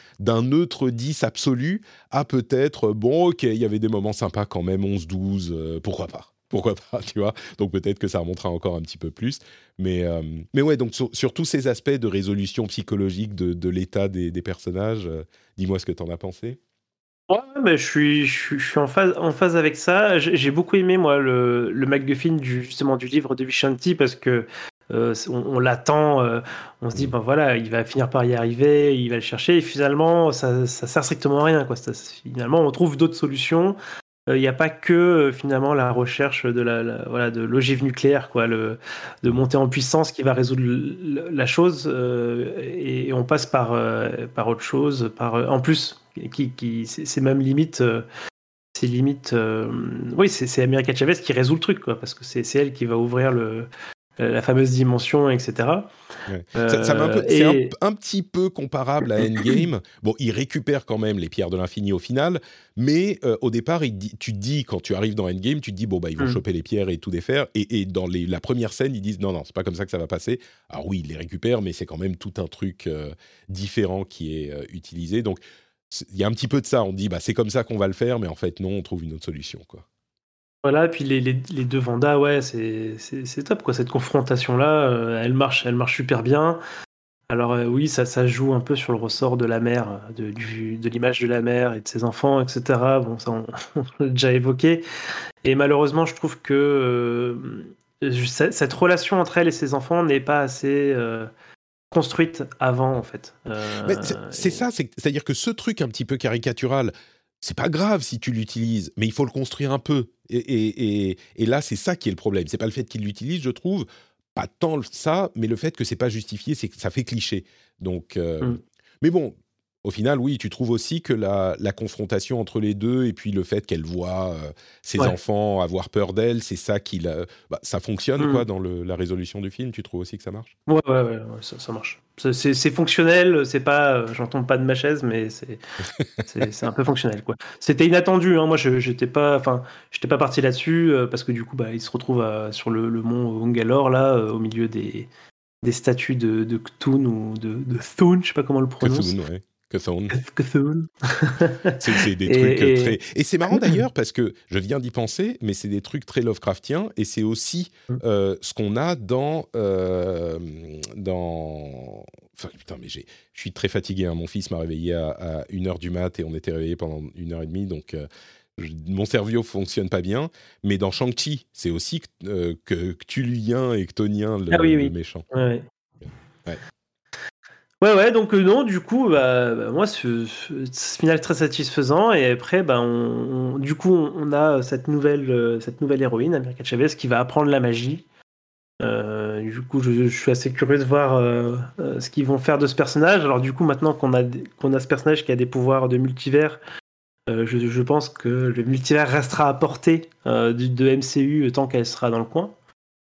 neutre 10 absolu à peut-être, bon, ok, il y avait des moments sympas quand même, 11-12, pourquoi pas, tu vois. Donc peut-être que ça remontera encore un petit peu plus. Mais ouais, donc sur tous ces aspects de résolution psychologique de l'état des personnages, dis-moi ce que t'en as pensé. Ouais, bah, je suis en phase avec ça. J'ai beaucoup aimé, moi, le MacGuffin du livre de Vishanti parce que on l'attend, on se dit, ben voilà, il va finir par y arriver, il va le chercher, et finalement, ça sert strictement à rien, quoi. Finalement, on trouve d'autres solutions. Il n'y a pas que finalement la recherche de de l'ogive nucléaire, quoi, de monter en puissance qui va résoudre la chose, et on passe par autre chose, en plus qui c'est même limite oui, c'est America Chavez qui résout le truc, quoi, parce que c'est elle qui va ouvrir la fameuse dimension, etc. Ouais. C'est un petit peu comparable à Endgame. Bon, il récupère quand même les pierres de l'infini au final, mais au départ, tu te dis, quand tu arrives dans Endgame, tu te dis, bon, bah, ils vont choper les pierres et tout défaire. Et dans la première scène, ils disent, non, c'est pas comme ça que ça va passer. Alors oui, ils les récupèrent, mais c'est quand même tout un truc différent qui est utilisé. Donc, il y a un petit peu de ça. On dit, bah, c'est comme ça qu'on va le faire, mais en fait, non, on trouve une autre solution, quoi. Voilà, puis les deux Wanda, ouais, c'est top, quoi, cette confrontation-là, elle marche super bien. Alors oui, ça joue un peu sur le ressort de la mère, de l'image de la mère et de ses enfants, etc. Bon, ça, on l'a déjà évoqué. Et malheureusement, je trouve que cette relation entre elle et ses enfants n'est pas assez construite avant, en fait. C'est-à-dire que ce truc un petit peu caricatural... C'est pas grave si tu l'utilises, mais il faut le construire un peu. Et là, c'est ça qui est le problème. C'est pas le fait qu'il l'utilise, je trouve, pas tant ça, mais le fait que c'est pas justifié, c'est que ça fait cliché. Donc, mais bon, au final, oui, tu trouves aussi que la confrontation entre les deux et puis le fait qu'elle voit ses enfants avoir peur d'elle, c'est ça qui ça fonctionne, quoi, dans la résolution du film. Tu trouves aussi que ça marche ? Ouais, ça marche. C'est fonctionnel, c'est pas, j'en tombe pas de ma chaise, mais c'est un peu fonctionnel, quoi. C'était inattendu, hein. Moi, j'étais pas parti là-dessus parce que du coup, bah, il se retrouve sur le mont Wungalore, là, au milieu des statues de Cthulhu ou de Thun, je sais pas comment on le prononce. Cthulhu, ouais. Cthulhu. C'est des trucs très... Et c'est marrant d'ailleurs parce que je viens d'y penser, mais c'est des trucs très Lovecraftiens et c'est aussi ce qu'on a dans... Enfin, putain, mais je suis très fatigué, hein. Mon fils m'a réveillé à 1h du mat et on était réveillés pendant 1h30, donc mon cerveau fonctionne pas bien. Mais dans Shang-Chi, c'est aussi que Cthulhuien et Chthonien le méchant. Ouais. Ouais, donc non, du coup, bah, moi, ce final très satisfaisant, et après, bah, on a cette nouvelle héroïne, America Chavez, qui va apprendre la magie. Du coup, je suis assez curieux de voir ce qu'ils vont faire de ce personnage. Alors du coup, maintenant qu'on a ce personnage qui a des pouvoirs de multivers, je pense que le multivers restera à portée de MCU tant qu'elle sera dans le coin.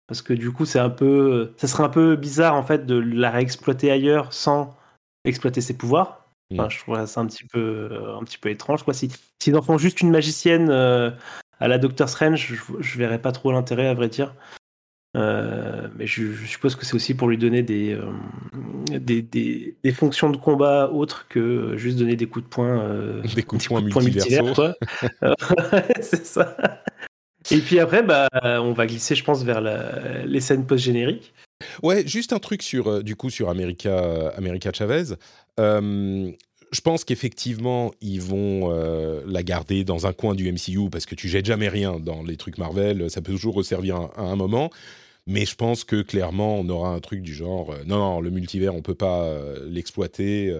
Parce que du coup, ça serait un peu bizarre en fait de la réexploiter ailleurs sans exploiter ses pouvoirs. Enfin, je trouve ça un petit peu étrange, quoi. S'ils en font juste une magicienne à la Doctor Strange, je verrais pas trop l'intérêt, à vrai dire. Mais je suppose que c'est aussi pour lui donner des fonctions de combat autres que juste donner des coups de poing, des coups de poing multiversaux. C'est ça. Et puis après, on va glisser, je pense, vers les scènes post-génériques. Ouais, juste un truc sur America Chavez. Je pense qu'effectivement, ils vont la garder dans un coin du MCU parce que tu jettes jamais rien dans les trucs Marvel. Ça peut toujours resservir à un moment. Mais je pense que clairement, on aura un truc du genre non, le multivers, on ne peut pas l'exploiter.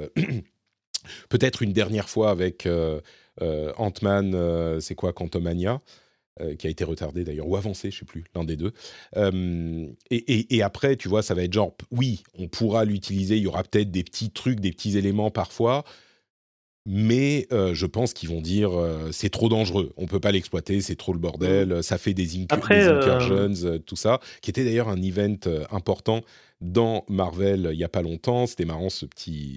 Peut-être une dernière fois avec Ant-Man, Quantumania, qui a été retardé d'ailleurs, ou avancé, je ne sais plus, l'un des deux. Et après, tu vois, ça va être genre, oui, on pourra l'utiliser, il y aura peut-être des petits trucs, des petits éléments parfois. Mais je pense qu'ils vont dire c'est trop dangereux, on peut pas l'exploiter, c'est trop le bordel, ça fait des incursions, tout ça, qui était d'ailleurs un event important dans Marvel il y a pas longtemps. C'était marrant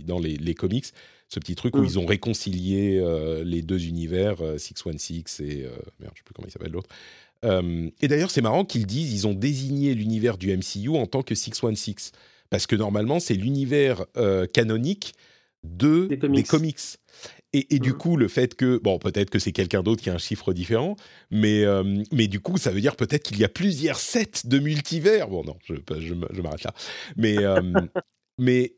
dans les comics, ce petit truc où ils ont réconcilié les deux univers 616 et merde, je sais plus comment il s'appelle l'autre. Et d'ailleurs c'est marrant qu'ils disent ils ont désigné l'univers du MCU en tant que 616 parce que normalement c'est l'univers canonique des comics. Et du coup, le fait que... Bon, peut-être que c'est quelqu'un d'autre qui a un chiffre différent, mais du coup, ça veut dire peut-être qu'il y a plusieurs sets de multivers. Bon, non, je m'arrête là. Mais, mais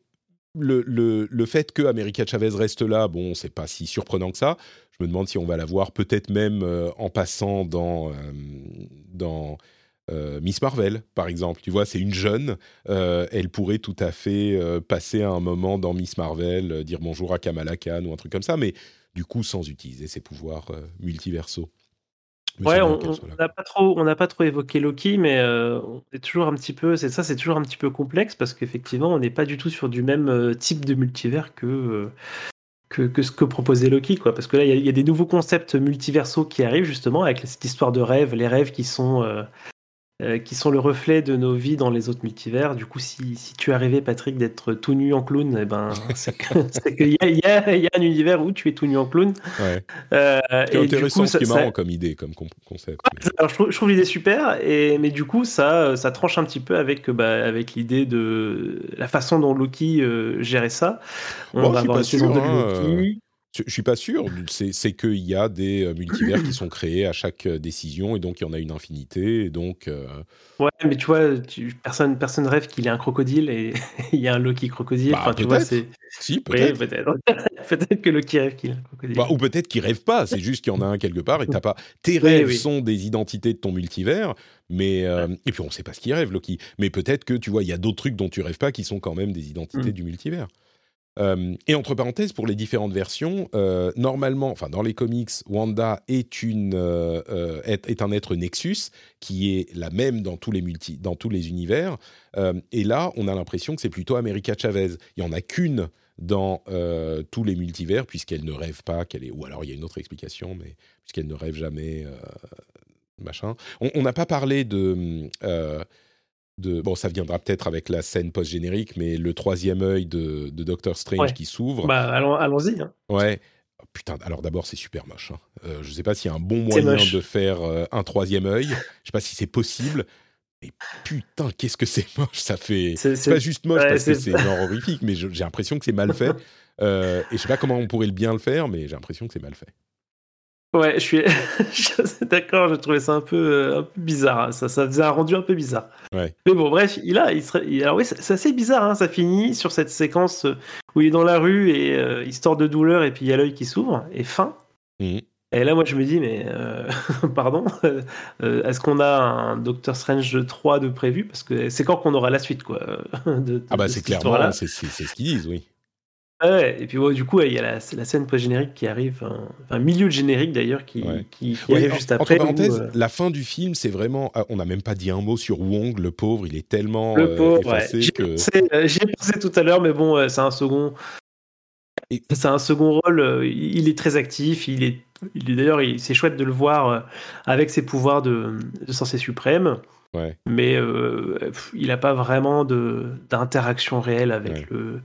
le fait que America Chavez reste là, bon, c'est pas si surprenant que ça. Je me demande si on va la voir peut-être même en passant dans Miss Marvel, par exemple. Tu vois, c'est une jeune. Elle pourrait tout à fait passer à un moment dans Miss Marvel, dire bonjour à Kamala Khan ou un truc comme ça, mais du coup, sans utiliser ses pouvoirs multiversaux. Ouais, on n'a pas trop évoqué Loki, mais on est toujours un petit peu... C'est toujours un petit peu complexe, parce qu'effectivement, on n'est pas du tout sur du même type de multivers que ce que proposait Loki, quoi. Parce que là, il y a des nouveaux concepts multiversaux qui arrivent, justement, avec cette histoire de rêve, les rêves qui sont le reflet de nos vies dans les autres multivers. Du coup, si tu es arrivé, Patrick, d'être tout nu en clown, eh ben, c'est qu'il y a un univers où tu es tout nu en clown. Ouais. C'est intéressant, ce qui est marrant comme idée, comme concept. Ouais, mais... Alors, je trouve l'idée super, mais du coup, ça tranche un petit peu avec l'idée de la façon dont Loki gérait ça. On va avoir une saison 2 de Loki. Je ne suis pas sûr, c'est qu'il y a des multivers qui sont créés à chaque décision, et donc il y en a une infinité, et donc... Ouais, mais tu vois, personne rêve qu'il ait un crocodile, et il y a un Loki crocodile, tu vois, c'est... Si, peut-être. Oui, peut-être que Loki rêve qu'il ait un crocodile. Ou peut-être qu'il ne rêve pas, c'est juste qu'il y en a un quelque part, et t'as pas... Tes rêves sont des identités de ton multivers, mais... Et puis on ne sait pas ce qu'il rêve, Loki, mais peut-être que, tu vois, il y a d'autres trucs dont tu ne rêves pas qui sont quand même des identités du multivers. Et entre parenthèses, pour les différentes versions, normalement, enfin dans les comics, Wanda est un être Nexus qui est la même dans dans tous les univers. Et là, on a l'impression que c'est plutôt America Chavez. Il y en a qu'une dans tous les multivers puisqu'elle ne rêve pas qu'elle est. Ou alors il y a une autre explication, mais puisqu'elle ne rêve jamais, machin. On n'a pas parlé Bon, ça viendra peut-être avec la scène post-générique, mais le troisième œil de Doctor Strange qui s'ouvre. Allons-y. Hein. Ouais. Putain, alors d'abord, c'est super moche. Hein. Je ne sais pas s'il y a un bon moyen de faire un troisième œil. Je ne sais pas si c'est possible. Mais putain, qu'est-ce que c'est moche. Ça fait... C'est pas juste moche parce que c'est genre horrifique, mais j'ai l'impression que c'est mal fait. Et je ne sais pas comment on pourrait bien le faire, mais j'ai l'impression que c'est mal fait. Ouais, je suis d'accord, je trouvais ça un peu bizarre, hein. Ça faisait un rendu un peu bizarre. Ouais. Mais bon, bref, alors oui, c'est assez bizarre, hein. Ça finit sur cette séquence où il est dans la rue et histoire de douleur, et puis il y a l'œil qui s'ouvre, et fin. Mmh. Et là, moi, je me dis, mais pardon, est-ce qu'on a un Doctor Strange 3 de prévu? Parce que c'est quand qu'on aura la suite, quoi. C'est clairement, c'est ce qu'ils disent, oui. Ouais, et puis du coup, il y a la scène post-générique qui arrive, un milieu de générique d'ailleurs qui arrive juste après. Entre parenthèses, la fin du film, c'est vraiment... On n'a même pas dit un mot sur Wong, le pauvre, il est tellement effacé que... J'y ai pensé tout à l'heure, mais bon, c'est un second rôle, il est très actif, d'ailleurs, c'est chouette de le voir avec ses pouvoirs de sorcier suprême. Ouais. Mais il n'a pas vraiment d'interaction réelle avec le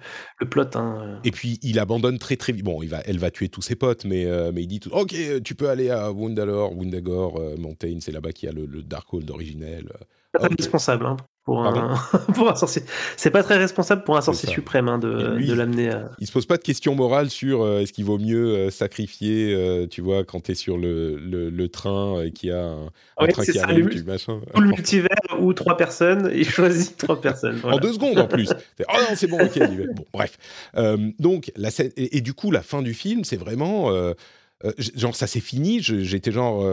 plot. Hein. Et puis il abandonne très très vite. Bon, elle va tuer tous ses potes, mais il dit tout. Ok, tu peux aller à Wundagore, Mountain, c'est là-bas qu'il y a le Darkhold originel. pas très responsable hein, pour un sorcier. C'est pas très responsable pour un sorcier suprême hein, de l'amener à... Il se pose pas de questions morales sur est-ce qu'il vaut mieux sacrifier, tu vois, quand t'es sur le train et qu'il y a un train qui arrive, du machin. Ou le multivers ou trois personnes, il choisit trois personnes. Voilà. En 2 secondes en plus. C'est, oh non, c'est bon, ok, il va. Bon, bref. Donc, la scène, et du coup, la fin du film, c'est vraiment... genre ça s'est fini, j'étais genre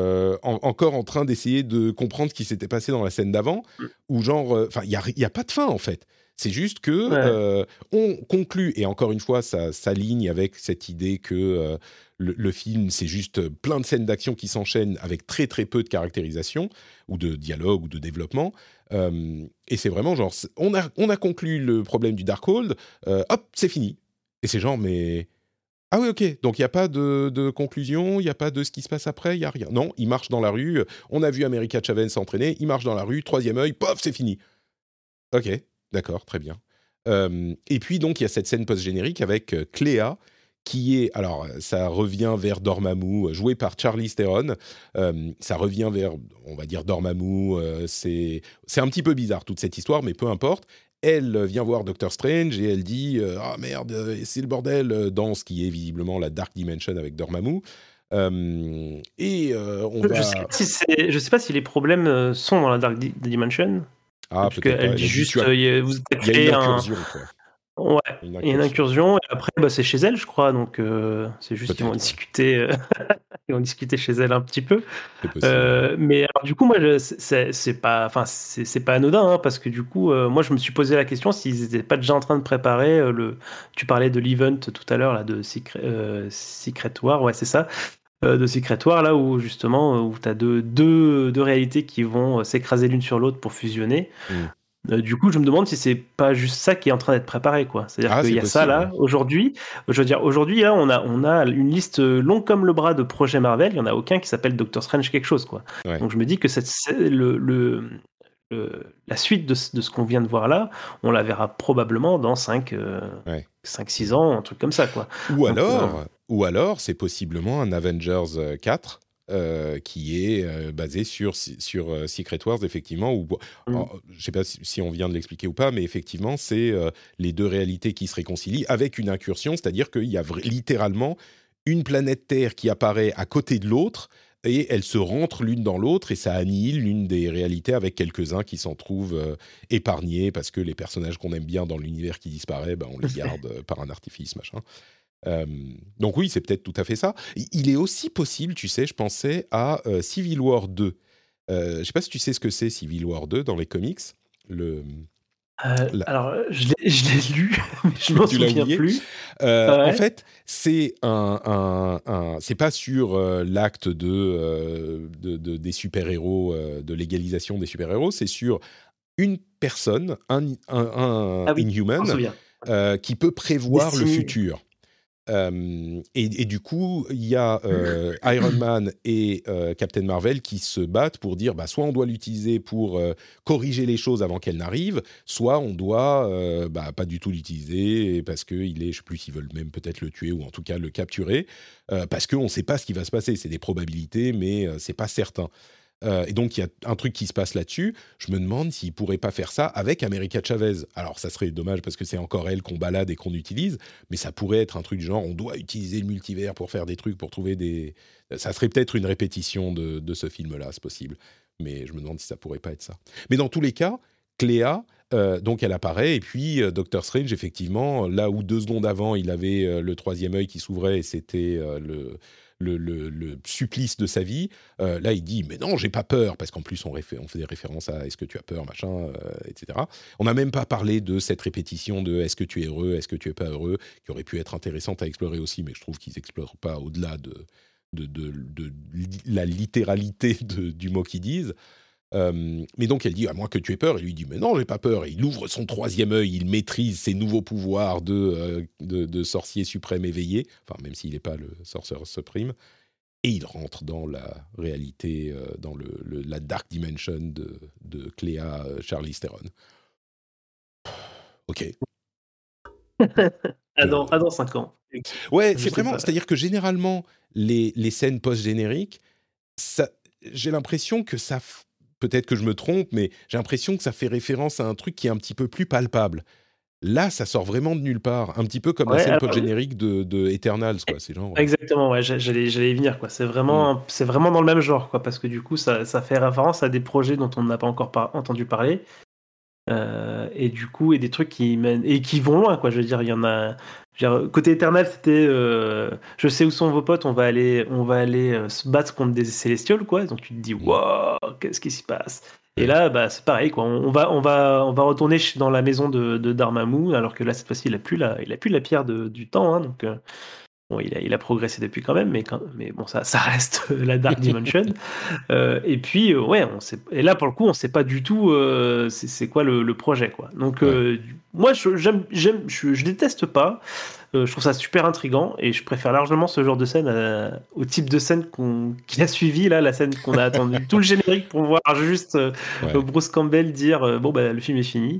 encore en train d'essayer de comprendre ce qui s'était passé dans la scène d'avant, où genre, enfin il y a pas de fin en fait, c'est juste que on conclut, et encore une fois ça s'aligne avec cette idée que le film c'est juste plein de scènes d'action qui s'enchaînent avec très très peu de caractérisation ou de dialogue ou de développement, et c'est vraiment genre on a conclu le problème du Darkhold, hop c'est fini, et c'est genre mais... Ah oui, ok. Donc, il n'y a pas de conclusion, il n'y a pas de ce qui se passe après, il n'y a rien. Non, il marche dans la rue, on a vu America Chavez s'entraîner, il marche dans la rue, 3e œil, pof, c'est fini. Ok, d'accord, très bien. Et puis, donc, il y a cette scène post-générique avec Clea, qui est... Alors, ça revient vers Dormammu, joué par Charlize Theron. Ça revient vers, on va dire, Dormammu. C'est un petit peu bizarre, toute cette histoire, mais peu importe. Elle vient voir Doctor Strange et elle dit « Ah merde, c'est le bordel » dans ce qui est visiblement la Dark Dimension avec Dormammu. On va... Je ne sais pas si les problèmes sont dans la Dark Dimension. Ah, parce qu'elle dit juste « Vous avez créé un... » Ouais, il y a une incursion, et après, bah, c'est chez elle, je crois, donc c'est juste qu'ils vont discuter, ils vont discuter chez elle un petit peu. Mais alors, du coup, moi, c'est pas anodin, hein, parce que du coup, moi, je me suis posé la question s'ils n'étaient pas déjà en train de préparer le. Tu parlais de l'event tout à l'heure, là, de Secret War, ouais, c'est ça, de Secret War, là, où justement, où tu as deux réalités qui vont s'écraser l'une sur l'autre pour fusionner. Mmh. Du coup, je me demande si c'est pas juste ça qui est en train d'être préparé, quoi. C'est-à-dire qu'il y a possible, ça là aujourd'hui. Je veux dire, aujourd'hui, là, on a une liste longue comme le bras de projets Marvel. Il y en a aucun qui s'appelle Doctor Strange quelque chose, quoi. Ouais. Donc je me dis que la suite de ce qu'on vient de voir là, on la verra probablement dans 5-6 ans, un truc comme ça, quoi. Ou alors, c'est possiblement un Avengers 4. Qui est basé sur Secret Wars, effectivement. Où, alors, je ne sais pas si on vient de l'expliquer ou pas, mais effectivement, c'est les deux réalités qui se réconcilient avec une incursion, c'est-à-dire qu'il y a littéralement une planète Terre qui apparaît à côté de l'autre, et elles se rentrent l'une dans l'autre, et ça annihile l'une des réalités avec quelques-uns qui s'en trouvent épargnés, parce que les personnages qu'on aime bien dans l'univers qui disparaît, ben, on les garde par un artifice, machin. Donc oui, c'est peut-être tout à fait ça. Il est aussi possible, tu sais, je pensais à Civil War 2. Je ne sais pas si tu sais ce que c'est Civil War 2 dans les comics. Alors, je l'ai lu, mais je m'en souviens plus. En fait, c'est c'est pas sur l'acte des super-héros, de l'égalisation des super-héros, c'est sur une personne, un Inhuman, qui peut prévoir le futur. Et du coup, il y a Iron Man et Captain Marvel qui se battent pour dire bah, soit on doit l'utiliser pour corriger les choses avant qu'elles n'arrivent, soit on doit pas du tout l'utiliser parce qu'il est, je sais plus s'ils veulent même peut-être le tuer ou en tout cas le capturer, parce qu'on ne sait pas ce qui va se passer. C'est des probabilités, mais c'est pas certain. Et donc, il y a un truc qui se passe là-dessus. Je me demande s'ils ne pourraient pas faire ça avec America Chavez. Alors, ça serait dommage parce que c'est encore elle qu'on balade et qu'on utilise, mais ça pourrait être un truc du genre, on doit utiliser le multivers pour faire des trucs, pour trouver des... Ça serait peut-être une répétition de ce film-là, c'est possible. Mais je me demande si ça ne pourrait pas être ça. Mais dans tous les cas, Clea... donc elle apparaît, et puis Doctor Strange, effectivement, là où 2 secondes avant, il avait le 3e œil qui s'ouvrait et c'était le supplice de sa vie, là il dit « mais non, j'ai pas peur », parce qu'en plus on fait des références à « est-ce que tu as peur », machin, etc. On n'a même pas parlé de cette répétition de « est-ce que tu es heureux, est-ce que tu es pas heureux », qui aurait pu être intéressante à explorer aussi, mais je trouve qu'ils n'explorent pas au-delà de la littéralité du mot qu'ils disent. Mais donc elle dit à moins que tu aies peur, et lui dit mais non j'ai pas peur, et il ouvre son 3e œil, il maîtrise ses nouveaux pouvoirs de sorcier suprême éveillé, enfin même s'il n'est pas le sorcerer suprême, et il rentre dans la réalité, dans la Dark Dimension de Clea Charlize Theron. Ok. Dans 5 ans. Ouais, c'est vraiment, c'est-à-dire que généralement les scènes post-génériques, ça, j'ai l'impression que ça peut-être que je me trompe, mais j'ai l'impression que ça fait référence à un truc qui est un petit peu plus palpable. Là, ça sort vraiment de nulle part, un petit peu comme la scène post-générique de Eternals, quoi. C'est genre, ouais. Exactement, ouais, j'allais y venir, quoi. C'est vraiment dans le même genre, quoi, parce que du coup, ça fait référence à des projets dont on n'a pas encore entendu parler, et du coup, et des trucs qui mènent et qui vont loin, quoi. Je veux dire, il y en a. Côté Eternals, c'était, je sais où sont vos potes, on va aller se battre contre des Célestials, quoi. Donc tu te dis, wow, qu'est-ce qui s'y passe? Et là, bah, c'est pareil, quoi. On va retourner dans la maison de Dormammu, alors que là, cette fois-ci, il a plus la pierre du temps, hein, donc bon, il a progressé depuis quand même, mais bon, ça reste la Dark Dimension. Et puis, ouais, et là, pour le coup, on sait pas du tout c'est quoi le projet, quoi. Donc, moi, je déteste pas. Je trouve ça super intriguant et je préfère largement ce genre de scène au type de scène qu'il a suivi, là, la scène qu'on a attendue, tout le générique pour voir juste Bruce Campbell dire bon, bah, le film est fini.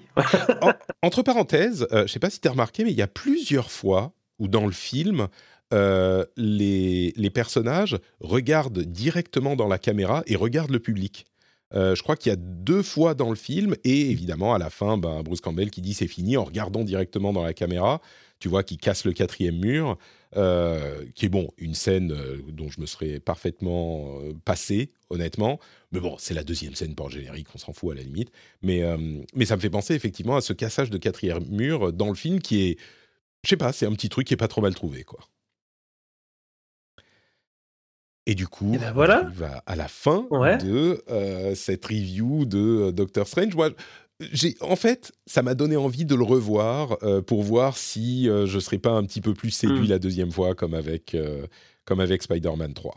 Entre parenthèses, je sais pas si tu as remarqué, mais il y a plusieurs fois où dans le film, les personnages regardent directement dans la caméra et regardent le public. Je crois qu'il y a 2 fois dans le film et évidemment à la fin, ben, Bruce Campbell qui dit c'est fini en regardant directement dans la caméra, tu vois, qui casse le 4e mur, qui est bon, une scène dont je me serais parfaitement passé, honnêtement, mais bon, c'est la 2e scène post-générique, on s'en fout à la limite, mais ça me fait penser effectivement à ce cassage de 4e mur dans le film qui est, je sais pas, c'est un petit truc qui est pas trop mal trouvé, quoi. Et du coup, ben voilà. On arrive à la fin de cette review de Doctor Strange. Moi, en fait, ça m'a donné envie de le revoir pour voir si je ne serais pas un petit peu plus séduit la 2e fois comme avec Spider-Man 3.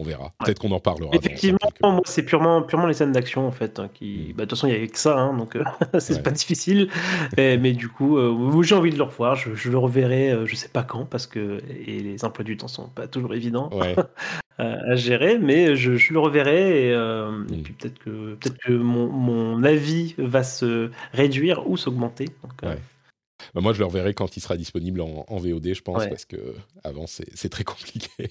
On verra. Ouais. Peut-être qu'on en parlera. Effectivement, moi, c'est purement les scènes d'action, en fait. Hein, bah, de toute façon, il n'y avait que ça, hein, donc c'est pas difficile. Mais du coup, j'ai envie de le revoir. Je le reverrai, je ne sais pas quand, parce que les emplois du temps ne sont pas toujours évidents à gérer, mais je le reverrai. Et puis peut-être que mon avis va se réduire ou s'augmenter. Donc, bah, moi, je le reverrai quand il sera disponible en VOD, je pense, parce qu'avant, c'est très compliqué.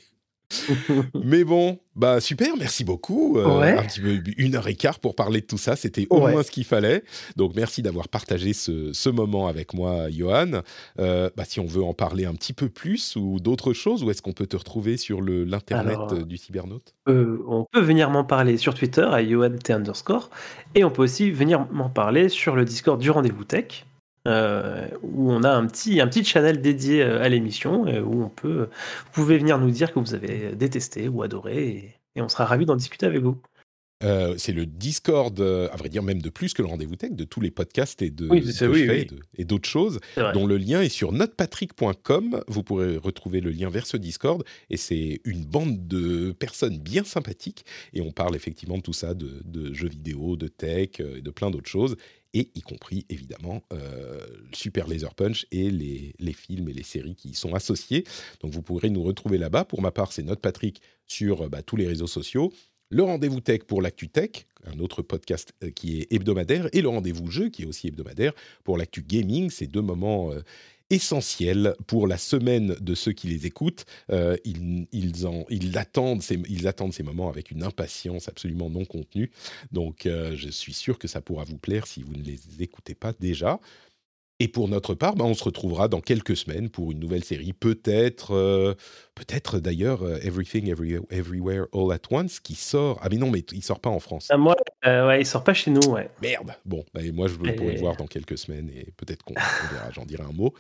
Mais bon, bah super, merci beaucoup. Un petit peu 1h15 pour parler de tout ça, c'était au moins ce qu'il fallait. Donc merci d'avoir partagé ce moment avec moi, Johan. Bah, si on veut en parler un petit peu plus ou d'autres choses, où est-ce qu'on peut te retrouver sur l'internet du cybernaute? On peut venir m'en parler sur Twitter à johan_, et on peut aussi venir m'en parler sur le Discord du Rendez-vous Tech. Où on a un petit channel dédié à l'émission, où vous pouvez venir nous dire que vous avez détesté ou adoré, et on sera ravis d'en discuter avec vous. C'est le Discord, à vrai dire même de plus que le Rendez-vous Tech, de tous les podcasts et de et d'autres choses, dont le lien est sur notrepatrick.com. Vous pourrez retrouver le lien vers ce Discord, et c'est une bande de personnes bien sympathiques, et on parle effectivement de tout ça, de jeux vidéo, de tech, et de plein d'autres choses, et y compris, évidemment, Super Laser Punch et les films et les séries qui y sont associés. Donc, vous pourrez nous retrouver là-bas. Pour ma part, c'est NotrePatrick sur tous les réseaux sociaux. Le Rendez-vous Tech pour l'Actu Tech, un autre podcast qui est hebdomadaire, et le Rendez-vous Jeu, qui est aussi hebdomadaire, pour l'Actu Gaming. Ces 2 moments essentiels pour la semaine de ceux qui les écoutent. Ils attendent ces moments avec une impatience absolument non contenue. Donc, je suis sûr que ça pourra vous plaire si vous ne les écoutez pas déjà. Et pour notre part, bah, on se retrouvera dans quelques semaines pour une nouvelle série, peut-être d'ailleurs Everything, Everywhere, All at Once, qui sort... Ah mais non, mais il ne sort pas en France. Moi, il ne sort pas chez nous, Merde. Bon, bah, moi, je pourrais le voir dans quelques semaines, et peut-être qu'on verra, j'en dirai un mot.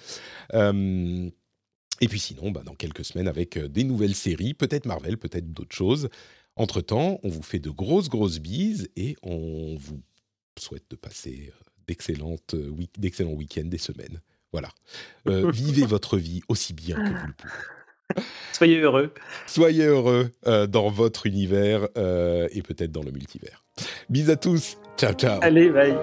Et puis sinon, bah, dans quelques semaines, avec des nouvelles séries, peut-être Marvel, peut-être d'autres choses. Entre-temps, on vous fait de grosses bises, et on vous souhaite de passer... d'excellents week-ends, des semaines. Voilà. Vivez votre vie aussi bien que vous le pouvez. Soyez heureux. Soyez heureux dans votre univers et peut-être dans le multivers. Bisous à tous. Ciao, ciao. Allez, bye.